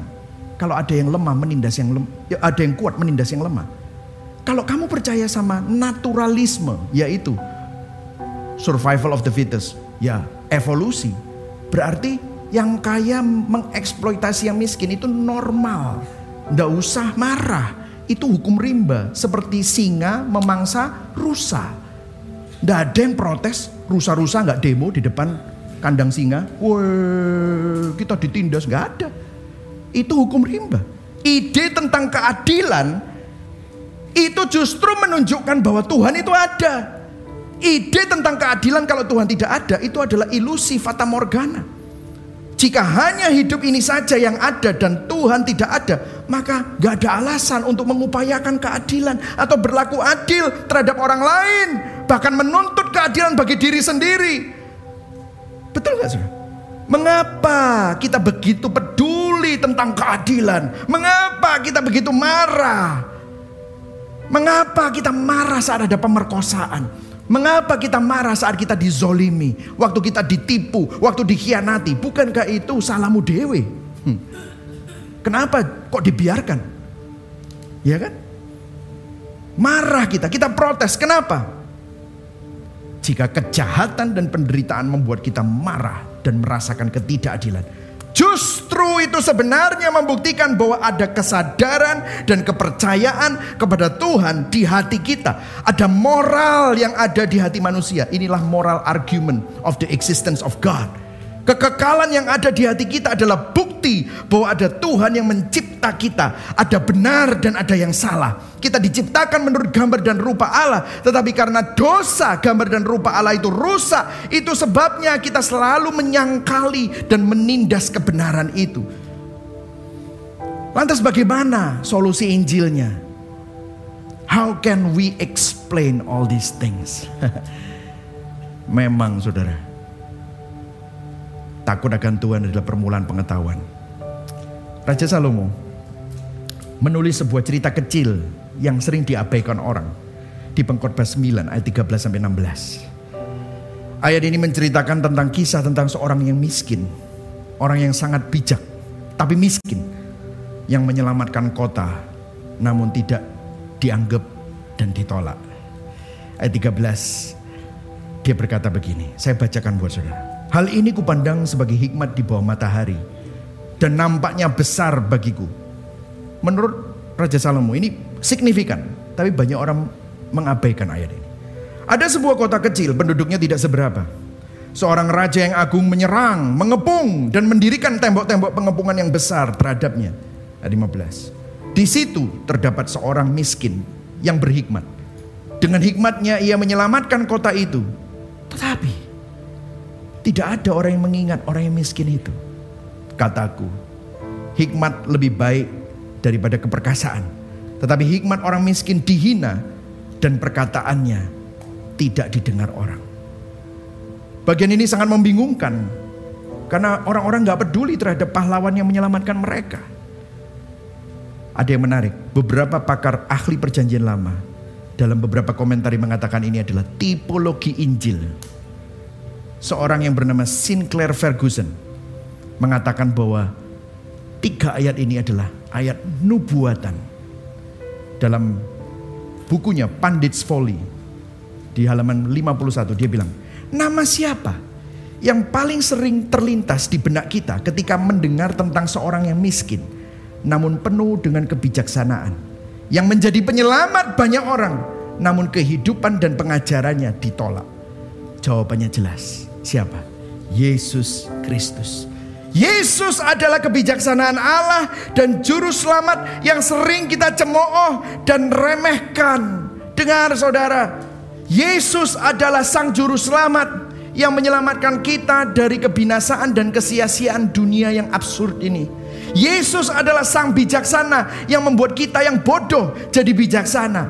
kalau ada yang lemah menindas yang lemah, ada yang kuat menindas yang lemah? Kalau kamu percaya sama naturalisme, yaitu survival of the fittest, ya evolusi. Berarti yang kaya mengeksploitasi yang miskin itu normal. Nggak usah marah. itu hukum rimba. Seperti singa memangsa rusa. Nggak ada yang protes, rusa-rusa nggak demo di depan kandang singa. Wah, kita ditindas, nggak ada. Itu hukum rimba. Ide tentang keadilan itu justru menunjukkan bahwa Tuhan itu ada. Ide tentang keadilan kalau Tuhan tidak ada, itu adalah ilusi fata morgana. Jika hanya hidup ini saja yang ada dan Tuhan tidak ada, maka gak ada alasan untuk mengupayakan keadilan atau berlaku adil terhadap orang lain, bahkan menuntut keadilan bagi diri sendiri. Betul gak sih? Mengapa kita begitu peduli tentang keadilan? Mengapa kita begitu marah? Mengapa kita marah saat ada pemerkosaan? Mengapa kita marah saat kita dizolimi? Waktu kita ditipu, waktu dikhianati. Bukankah itu salahmu dewe? Kenapa kok dibiarkan? Ya kan? Marah kita protes. Kenapa? Jika kejahatan dan penderitaan membuat kita marah dan merasakan ketidakadilan, justru itu sebenarnya membuktikan bahwa ada kesadaran dan kepercayaan kepada Tuhan di hati kita. Ada moral yang ada di hati manusia. Inilah moral argument of the existence of God. Kekekalan yang ada di hati kita adalah bukti bahwa ada Tuhan yang mencipta kita. Ada benar dan ada yang salah. Kita diciptakan menurut gambar dan rupa Allah. Tetapi karena dosa, gambar dan rupa Allah itu rusak. Itu sebabnya kita selalu menyangkali dan menindas kebenaran itu. Lantas bagaimana solusi Injilnya? How can we explain all these things? Memang saudara, takut akan Tuhan adalah permulaan pengetahuan. Raja Salomo menulis sebuah cerita kecil yang sering diabaikan orang. Di Pengkhotbah 9 ayat 13-16. Ayat ini menceritakan tentang kisah tentang seorang yang miskin. Orang yang sangat bijak tapi miskin. Yang menyelamatkan kota, namun tidak dianggap dan ditolak. Ayat 13, dia berkata begini. Saya bacakan buat saudara. Hal ini kupandang sebagai hikmat di bawah matahari, dan nampaknya besar bagiku. Menurut Raja Salomo ini signifikan, tapi banyak orang mengabaikan ayat ini. Ada sebuah kota kecil, penduduknya tidak seberapa. Seorang raja yang agung menyerang, mengepung, dan mendirikan tembok-tembok pengepungan yang besar terhadapnya. 15. Di situ terdapat seorang miskin yang berhikmat. Dengan hikmatnya ia menyelamatkan kota itu. Tetapi tidak ada orang yang mengingat orang yang miskin itu. Kataku, hikmat lebih baik daripada keperkasaan. Tetapi hikmat orang miskin dihina dan perkataannya tidak didengar orang. Bagian ini sangat membingungkan, karena orang-orang gak peduli terhadap pahlawan yang menyelamatkan mereka. Ada yang menarik, beberapa pakar ahli perjanjian lama dalam beberapa komentari mengatakan ini adalah tipologi Injil. Seorang yang bernama Sinclair Ferguson mengatakan bahwa 3 ayat ini adalah ayat nubuatan. Dalam bukunya Pandits Folly di halaman 51 dia bilang, nama siapa yang paling sering terlintas di benak kita ketika mendengar tentang seorang yang miskin namun penuh dengan kebijaksanaan, yang menjadi penyelamat banyak orang, namun kehidupan dan pengajarannya ditolak? Jawabannya jelas. Siapa? Yesus Kristus. Yesus adalah kebijaksanaan Allah dan juru selamat yang sering kita cemooh dan remehkan. Dengar saudara, Yesus adalah sang juru selamat yang menyelamatkan kita dari kebinasaan dan kesia-siaan dunia yang absurd ini. Yesus adalah sang bijaksana yang membuat kita yang bodoh jadi bijaksana.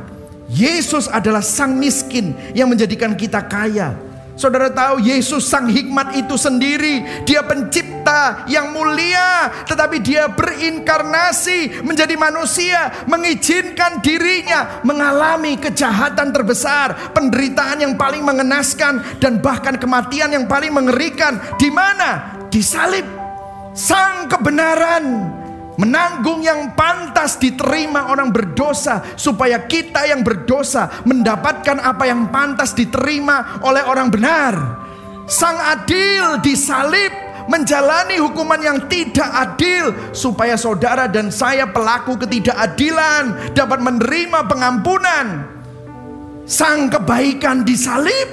Yesus adalah sang miskin yang menjadikan kita kaya. Saudara tahu Yesus sang hikmat itu sendiri. Dia pencipta yang mulia, tetapi dia berinkarnasi menjadi manusia, mengizinkan dirinya mengalami kejahatan terbesar, penderitaan yang paling mengenaskan, dan bahkan kematian yang paling mengerikan. Di mana? Di salib. Sang kebenaran menanggung yang pantas diterima orang berdosa, supaya kita yang berdosa mendapatkan apa yang pantas diterima oleh orang benar. Sang adil disalib menjalani hukuman yang tidak adil, supaya saudara dan saya pelaku ketidakadilan dapat menerima pengampunan. Sang kebaikan disalib,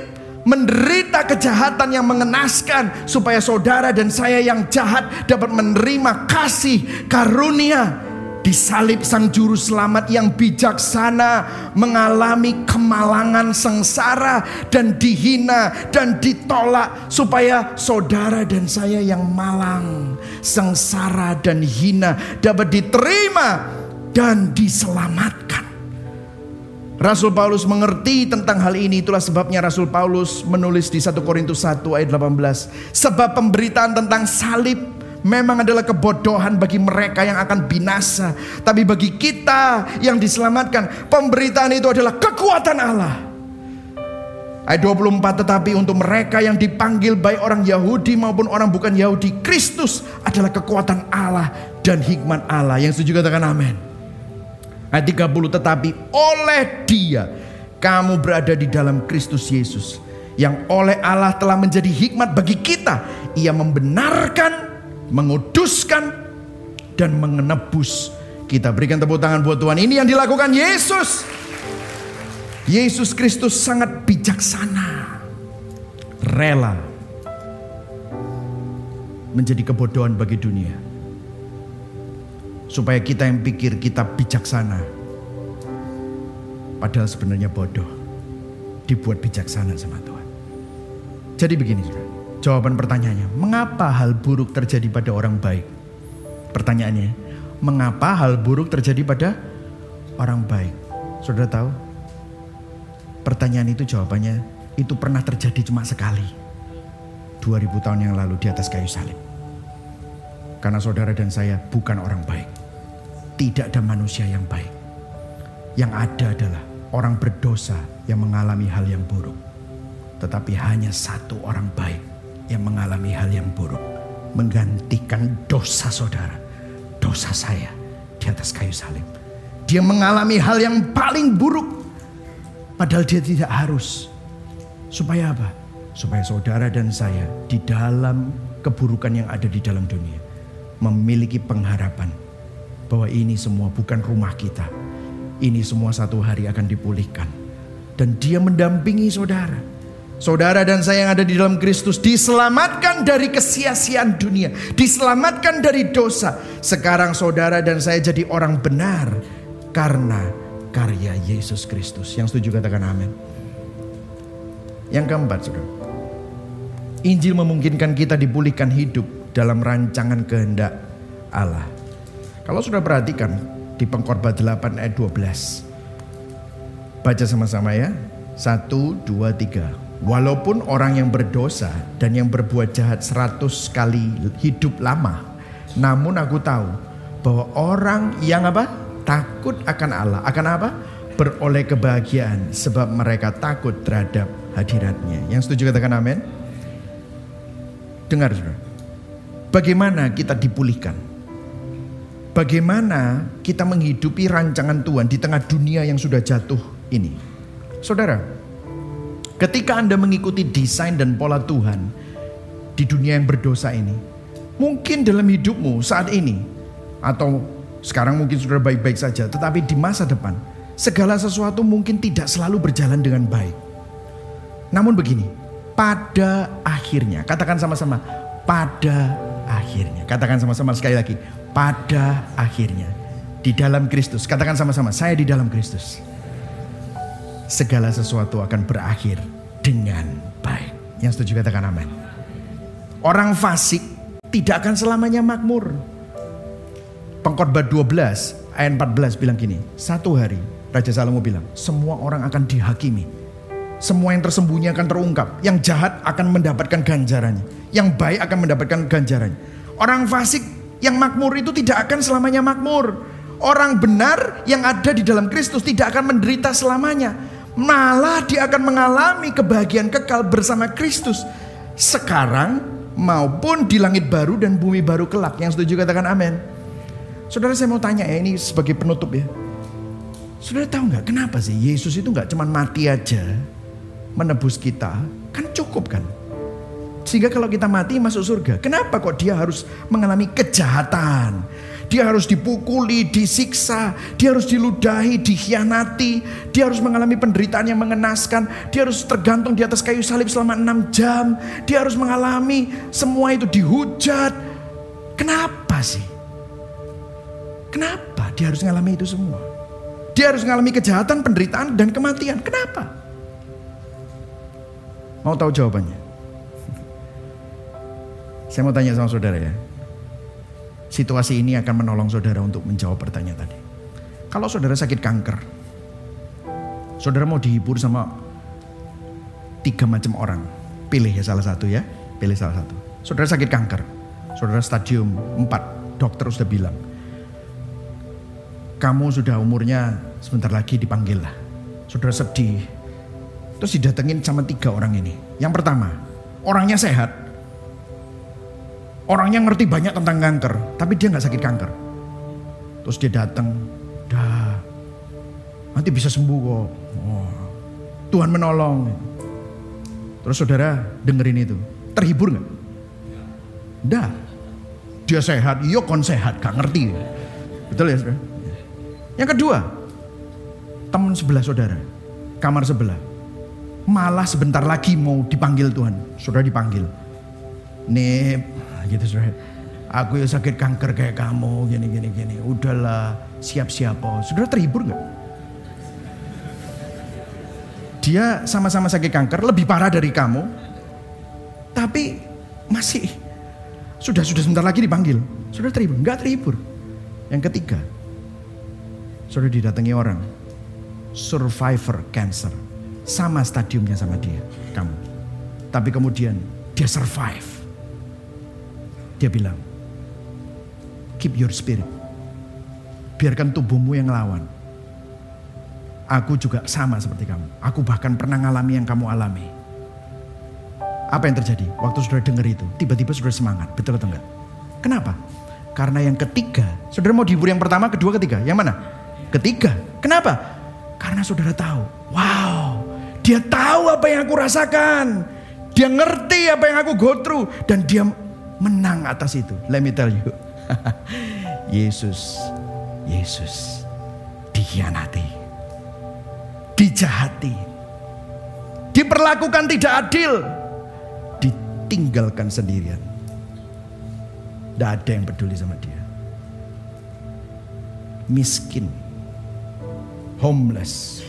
menderita kejahatan yang mengenaskan, supaya saudara dan saya yang jahat dapat menerima kasih karunia. Disalib sang juru selamat yang bijaksana mengalami kemalangan sengsara dan dihina dan ditolak, supaya saudara dan saya yang malang, sengsara dan hina dapat diterima dan diselamatkan. Rasul Paulus mengerti tentang hal ini. Itulah sebabnya Rasul Paulus menulis di 1 Korintus 1 ayat 18. Sebab pemberitaan tentang salib memang adalah kebodohan bagi mereka yang akan binasa, tapi bagi kita yang diselamatkan, pemberitaan itu adalah kekuatan Allah. Ayat 24, tetapi untuk mereka yang dipanggil baik orang Yahudi maupun orang bukan Yahudi, Kristus adalah kekuatan Allah dan hikmat Allah. Yang setuju katakan amin. Ayat 30, tetapi oleh Dia kamu berada di dalam Kristus Yesus, yang oleh Allah telah menjadi hikmat bagi kita. Ia membenarkan, menguduskan, dan menebus kita. Berikan tepuk tangan buat Tuhan. Ini yang dilakukan Yesus. Yesus Kristus sangat bijaksana, rela menjadi kebodohan bagi dunia, supaya kita yang pikir kita bijaksana, padahal sebenarnya bodoh, dibuat bijaksana sama Tuhan. Jadi begini, saudara. Jawaban pertanyaannya, mengapa hal buruk terjadi pada orang baik? Pertanyaannya, mengapa hal buruk terjadi pada orang baik? Saudara tahu? Pertanyaan itu jawabannya, itu pernah terjadi cuma sekali. 2000 tahun yang lalu di atas kayu salib. Karena saudara dan saya bukan orang baik. Tidak ada manusia yang baik. Yang ada adalah orang berdosa yang mengalami hal yang buruk. Tetapi hanya satu orang baik yang mengalami hal yang buruk, menggantikan dosa saudara, dosa saya di atas kayu salib. Dia mengalami hal yang paling buruk, padahal dia tidak harus. Supaya apa? Supaya saudara dan saya di dalam keburukan yang ada di dalam dunia memiliki pengharapan bahwa ini semua bukan rumah kita, ini semua satu hari akan dipulihkan. Dan Dia mendampingi saudara. Saudara dan saya yang ada di dalam Kristus diselamatkan dari kesia-siaan dunia, diselamatkan dari dosa. Sekarang saudara dan saya jadi orang benar karena karya Yesus Kristus. Yang setuju katakan amin. Yang keempat, saudara, Injil memungkinkan kita dipulihkan hidup dalam rancangan kehendak Allah. Kalau sudah perhatikan di Pengkhotbah 8 ayat 12. Baca sama-sama ya. 1, 2, 3. Walaupun orang yang berdosa dan yang berbuat jahat 100 kali hidup lama, namun aku tahu bahwa orang yang apa? Takut akan Allah akan apa? Beroleh kebahagiaan, sebab mereka takut terhadap hadirat-Nya. Yang setuju katakan amin. Dengar, saudara. Bagaimana kita dipulihkan? Bagaimana kita menghidupi rancangan Tuhan di tengah dunia yang sudah jatuh ini? Saudara, ketika Anda mengikuti desain dan pola Tuhan di dunia yang berdosa ini, mungkin dalam hidupmu saat ini, atau sekarang mungkin sudah baik-baik saja, tetapi di masa depan, segala sesuatu mungkin tidak selalu berjalan dengan baik. Namun begini, pada akhirnya, katakan sama-sama, pada akhirnya. Katakan sama-sama sekali lagi, pada akhirnya. Di dalam Kristus, katakan sama-sama, saya di dalam Kristus. Segala sesuatu akan berakhir dengan baik. Yang setuju katakan amin. Orang fasik tidak akan selamanya makmur. Pengkhotbah 12 ayat 14 bilang gini. Satu hari, Raja Salomo bilang, semua orang akan dihakimi. Semua yang tersembunyi akan terungkap. Yang jahat akan mendapatkan ganjarannya. Yang baik akan mendapatkan ganjarannya. Orang fasik yang makmur itu tidak akan selamanya makmur. Orang benar yang ada di dalam Kristus tidak akan menderita selamanya. Malah dia akan mengalami kebahagiaan kekal bersama Kristus, sekarang maupun di langit baru dan bumi baru kelak. Yang setuju katakan amin. Saudara, saya mau tanya ya, ini sebagai penutup ya. Saudara tahu gak kenapa sih Yesus itu gak cuma mati aja menebus kita? Kan cukup kan? Sehingga kalau kita mati masuk surga. Kenapa kok dia harus mengalami kejahatan? Dia harus dipukuli, disiksa, dia harus diludahi, dikhianati, dia harus mengalami penderitaan yang mengenaskan, dia harus tergantung di atas kayu salib selama 6 jam, dia harus mengalami semua itu, dihujat. Kenapa sih? Kenapa dia harus mengalami itu semua? Dia harus mengalami kejahatan, penderitaan, dan kematian. Kenapa? Mau tahu jawabannya? Saya mau tanya sama saudara ya. Situasi ini akan menolong saudara untuk menjawab pertanyaan tadi. Kalau saudara sakit kanker, saudara mau dihibur sama 3 macam orang. Pilih ya salah satu ya. Pilih salah satu. Saudara sakit kanker. Saudara stadium 4. Dokter sudah bilang, kamu sudah umurnya sebentar lagi dipanggil lah. Saudara sedih. Terus didatengin sama 3 orang ini. Yang pertama, orangnya sehat. Orangnya ngerti banyak tentang kanker, tapi dia gak sakit kanker. Terus dia datang, dah, nanti bisa sembuh kok. Oh, Tuhan menolong. Terus saudara dengerin itu, terhibur gak? Dah, dia sehat, iya kon sehat, gak ngerti. Betul ya saudara? Yang kedua, teman sebelah saudara, kamar sebelah. Malah sebentar lagi mau dipanggil Tuhan. Saudara dipanggil. Nip, gitu saudara. Aku ya sakit kanker kayak kamu, gini. Udahlah, siap-siap. Saudara terhibur nggak? Dia sama-sama sakit kanker, lebih parah dari kamu, tapi masih sudah sebentar lagi dipanggil. Saudara terhibur? Nggak terhibur. Yang ketiga, saudara didatangi orang survivor cancer, sama stadiumnya sama dia, kamu. Tapi kemudian dia survive. Dia bilang, keep your spirit. Biarkan tubuhmu yang ngelawan. Aku juga sama seperti kamu. Aku bahkan pernah ngalami yang kamu alami. Apa yang terjadi? Waktu saudara dengar itu, tiba-tiba saudara semangat. Betul atau enggak? Kenapa? Karena yang ketiga, saudara mau dihibur yang pertama, kedua, ketiga. Yang mana? Ketiga. Kenapa? Karena saudara tahu. Wow, dia tahu apa yang aku rasakan. Dia ngerti apa yang aku go through. Dan dia menang atas itu. Let me tell you. Yesus dikhianati, dijahati, diperlakukan tidak adil, ditinggalkan sendirian. Tidak ada yang peduli sama dia. Miskin, homeless,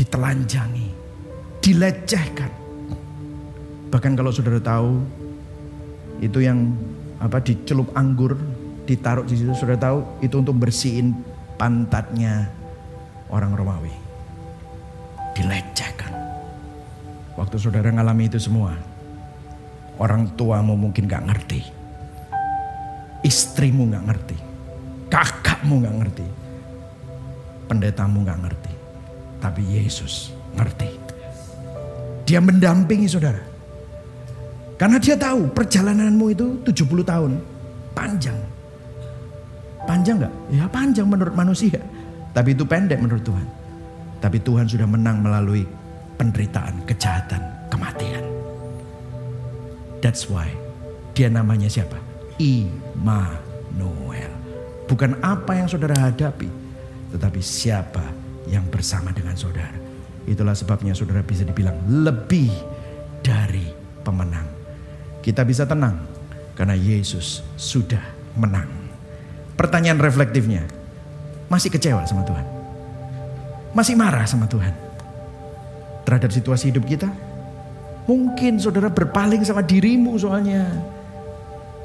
ditelanjangi, dilecehkan. Bahkan kalau saudara tahu itu yang dicelup anggur, ditaruh di situ, saudara tahu itu untuk bersihin pantatnya orang Romawi. Dilecehkan. Waktu saudara ngalami itu semua, orang tuamu mungkin gak ngerti, istrimu gak ngerti, kakakmu gak ngerti, pendetamu gak ngerti, tapi Yesus ngerti. Dia mendampingi saudara. Karena dia tahu perjalananmu itu 70 tahun. Panjang. Panjang gak? Ya panjang menurut manusia. Tapi itu pendek menurut Tuhan. Tapi Tuhan sudah menang melalui penderitaan, kejahatan, kematian. That's why dia namanya siapa? Immanuel. Bukan apa yang saudara hadapi, tetapi siapa yang bersama dengan saudara. Itulah sebabnya saudara bisa dibilang lebih dari pemenang. Kita bisa tenang karena Yesus sudah menang. Pertanyaan reflektifnya, masih kecewa sama Tuhan? Masih marah sama Tuhan terhadap situasi hidup kita? Mungkin saudara berpaling sama dirimu soalnya.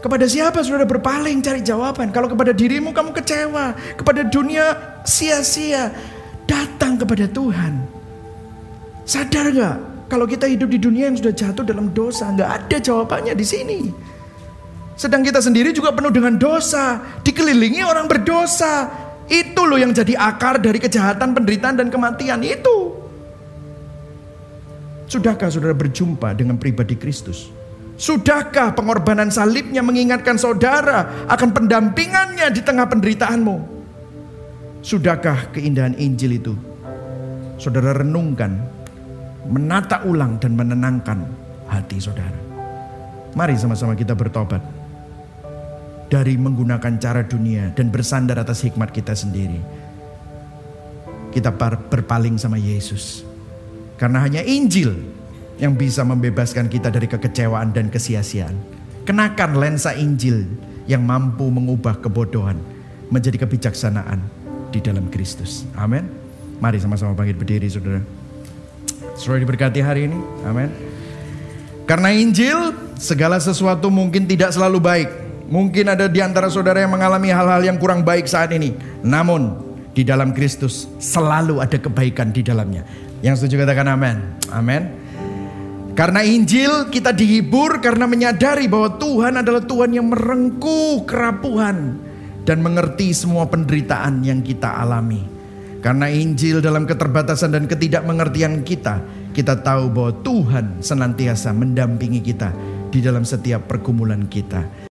Kepada siapa saudara berpaling cari jawaban? Kalau kepada dirimu kamu kecewa, kepada dunia sia-sia. Datang kepada Tuhan. Sadar gak? Kalau kita hidup di dunia yang sudah jatuh dalam dosa, nggak ada jawabannya di sini. Sedang kita sendiri juga penuh dengan dosa, dikelilingi orang berdosa. Itu loh yang jadi akar dari kejahatan, penderitaan, dan kematian itu. Sudahkah saudara berjumpa dengan pribadi Kristus? Sudahkah pengorbanan salibnya mengingatkan saudara akan pendampingannya di tengah penderitaanmu? Sudahkah keindahan Injil itu saudara renungkan menata ulang dan menenangkan hati saudara. Mari sama-sama kita bertobat dari menggunakan cara dunia dan bersandar atas hikmat kita sendiri. Kita berpaling sama Yesus, karena hanya Injil yang bisa membebaskan kita dari kekecewaan dan kesia-siaan. Kenakan lensa Injil yang mampu mengubah kebodohan menjadi kebijaksanaan di dalam Kristus. Amin. Mari sama-sama bangkit berdiri saudara. Saudara diberkati hari ini. Amin. Karena Injil, segala sesuatu mungkin tidak selalu baik. Mungkin ada di antara saudara yang mengalami hal-hal yang kurang baik saat ini. Namun di dalam Kristus selalu ada kebaikan di dalamnya. Yang setuju katakan amin. Amin. Karena Injil kita dihibur karena menyadari bahwa Tuhan adalah Tuhan yang merengkuh kerapuhan dan mengerti semua penderitaan yang kita alami. Karena Injil dalam keterbatasan dan ketidakmengertian kita, kita tahu bahwa Tuhan senantiasa mendampingi kita di dalam setiap pergumulan kita.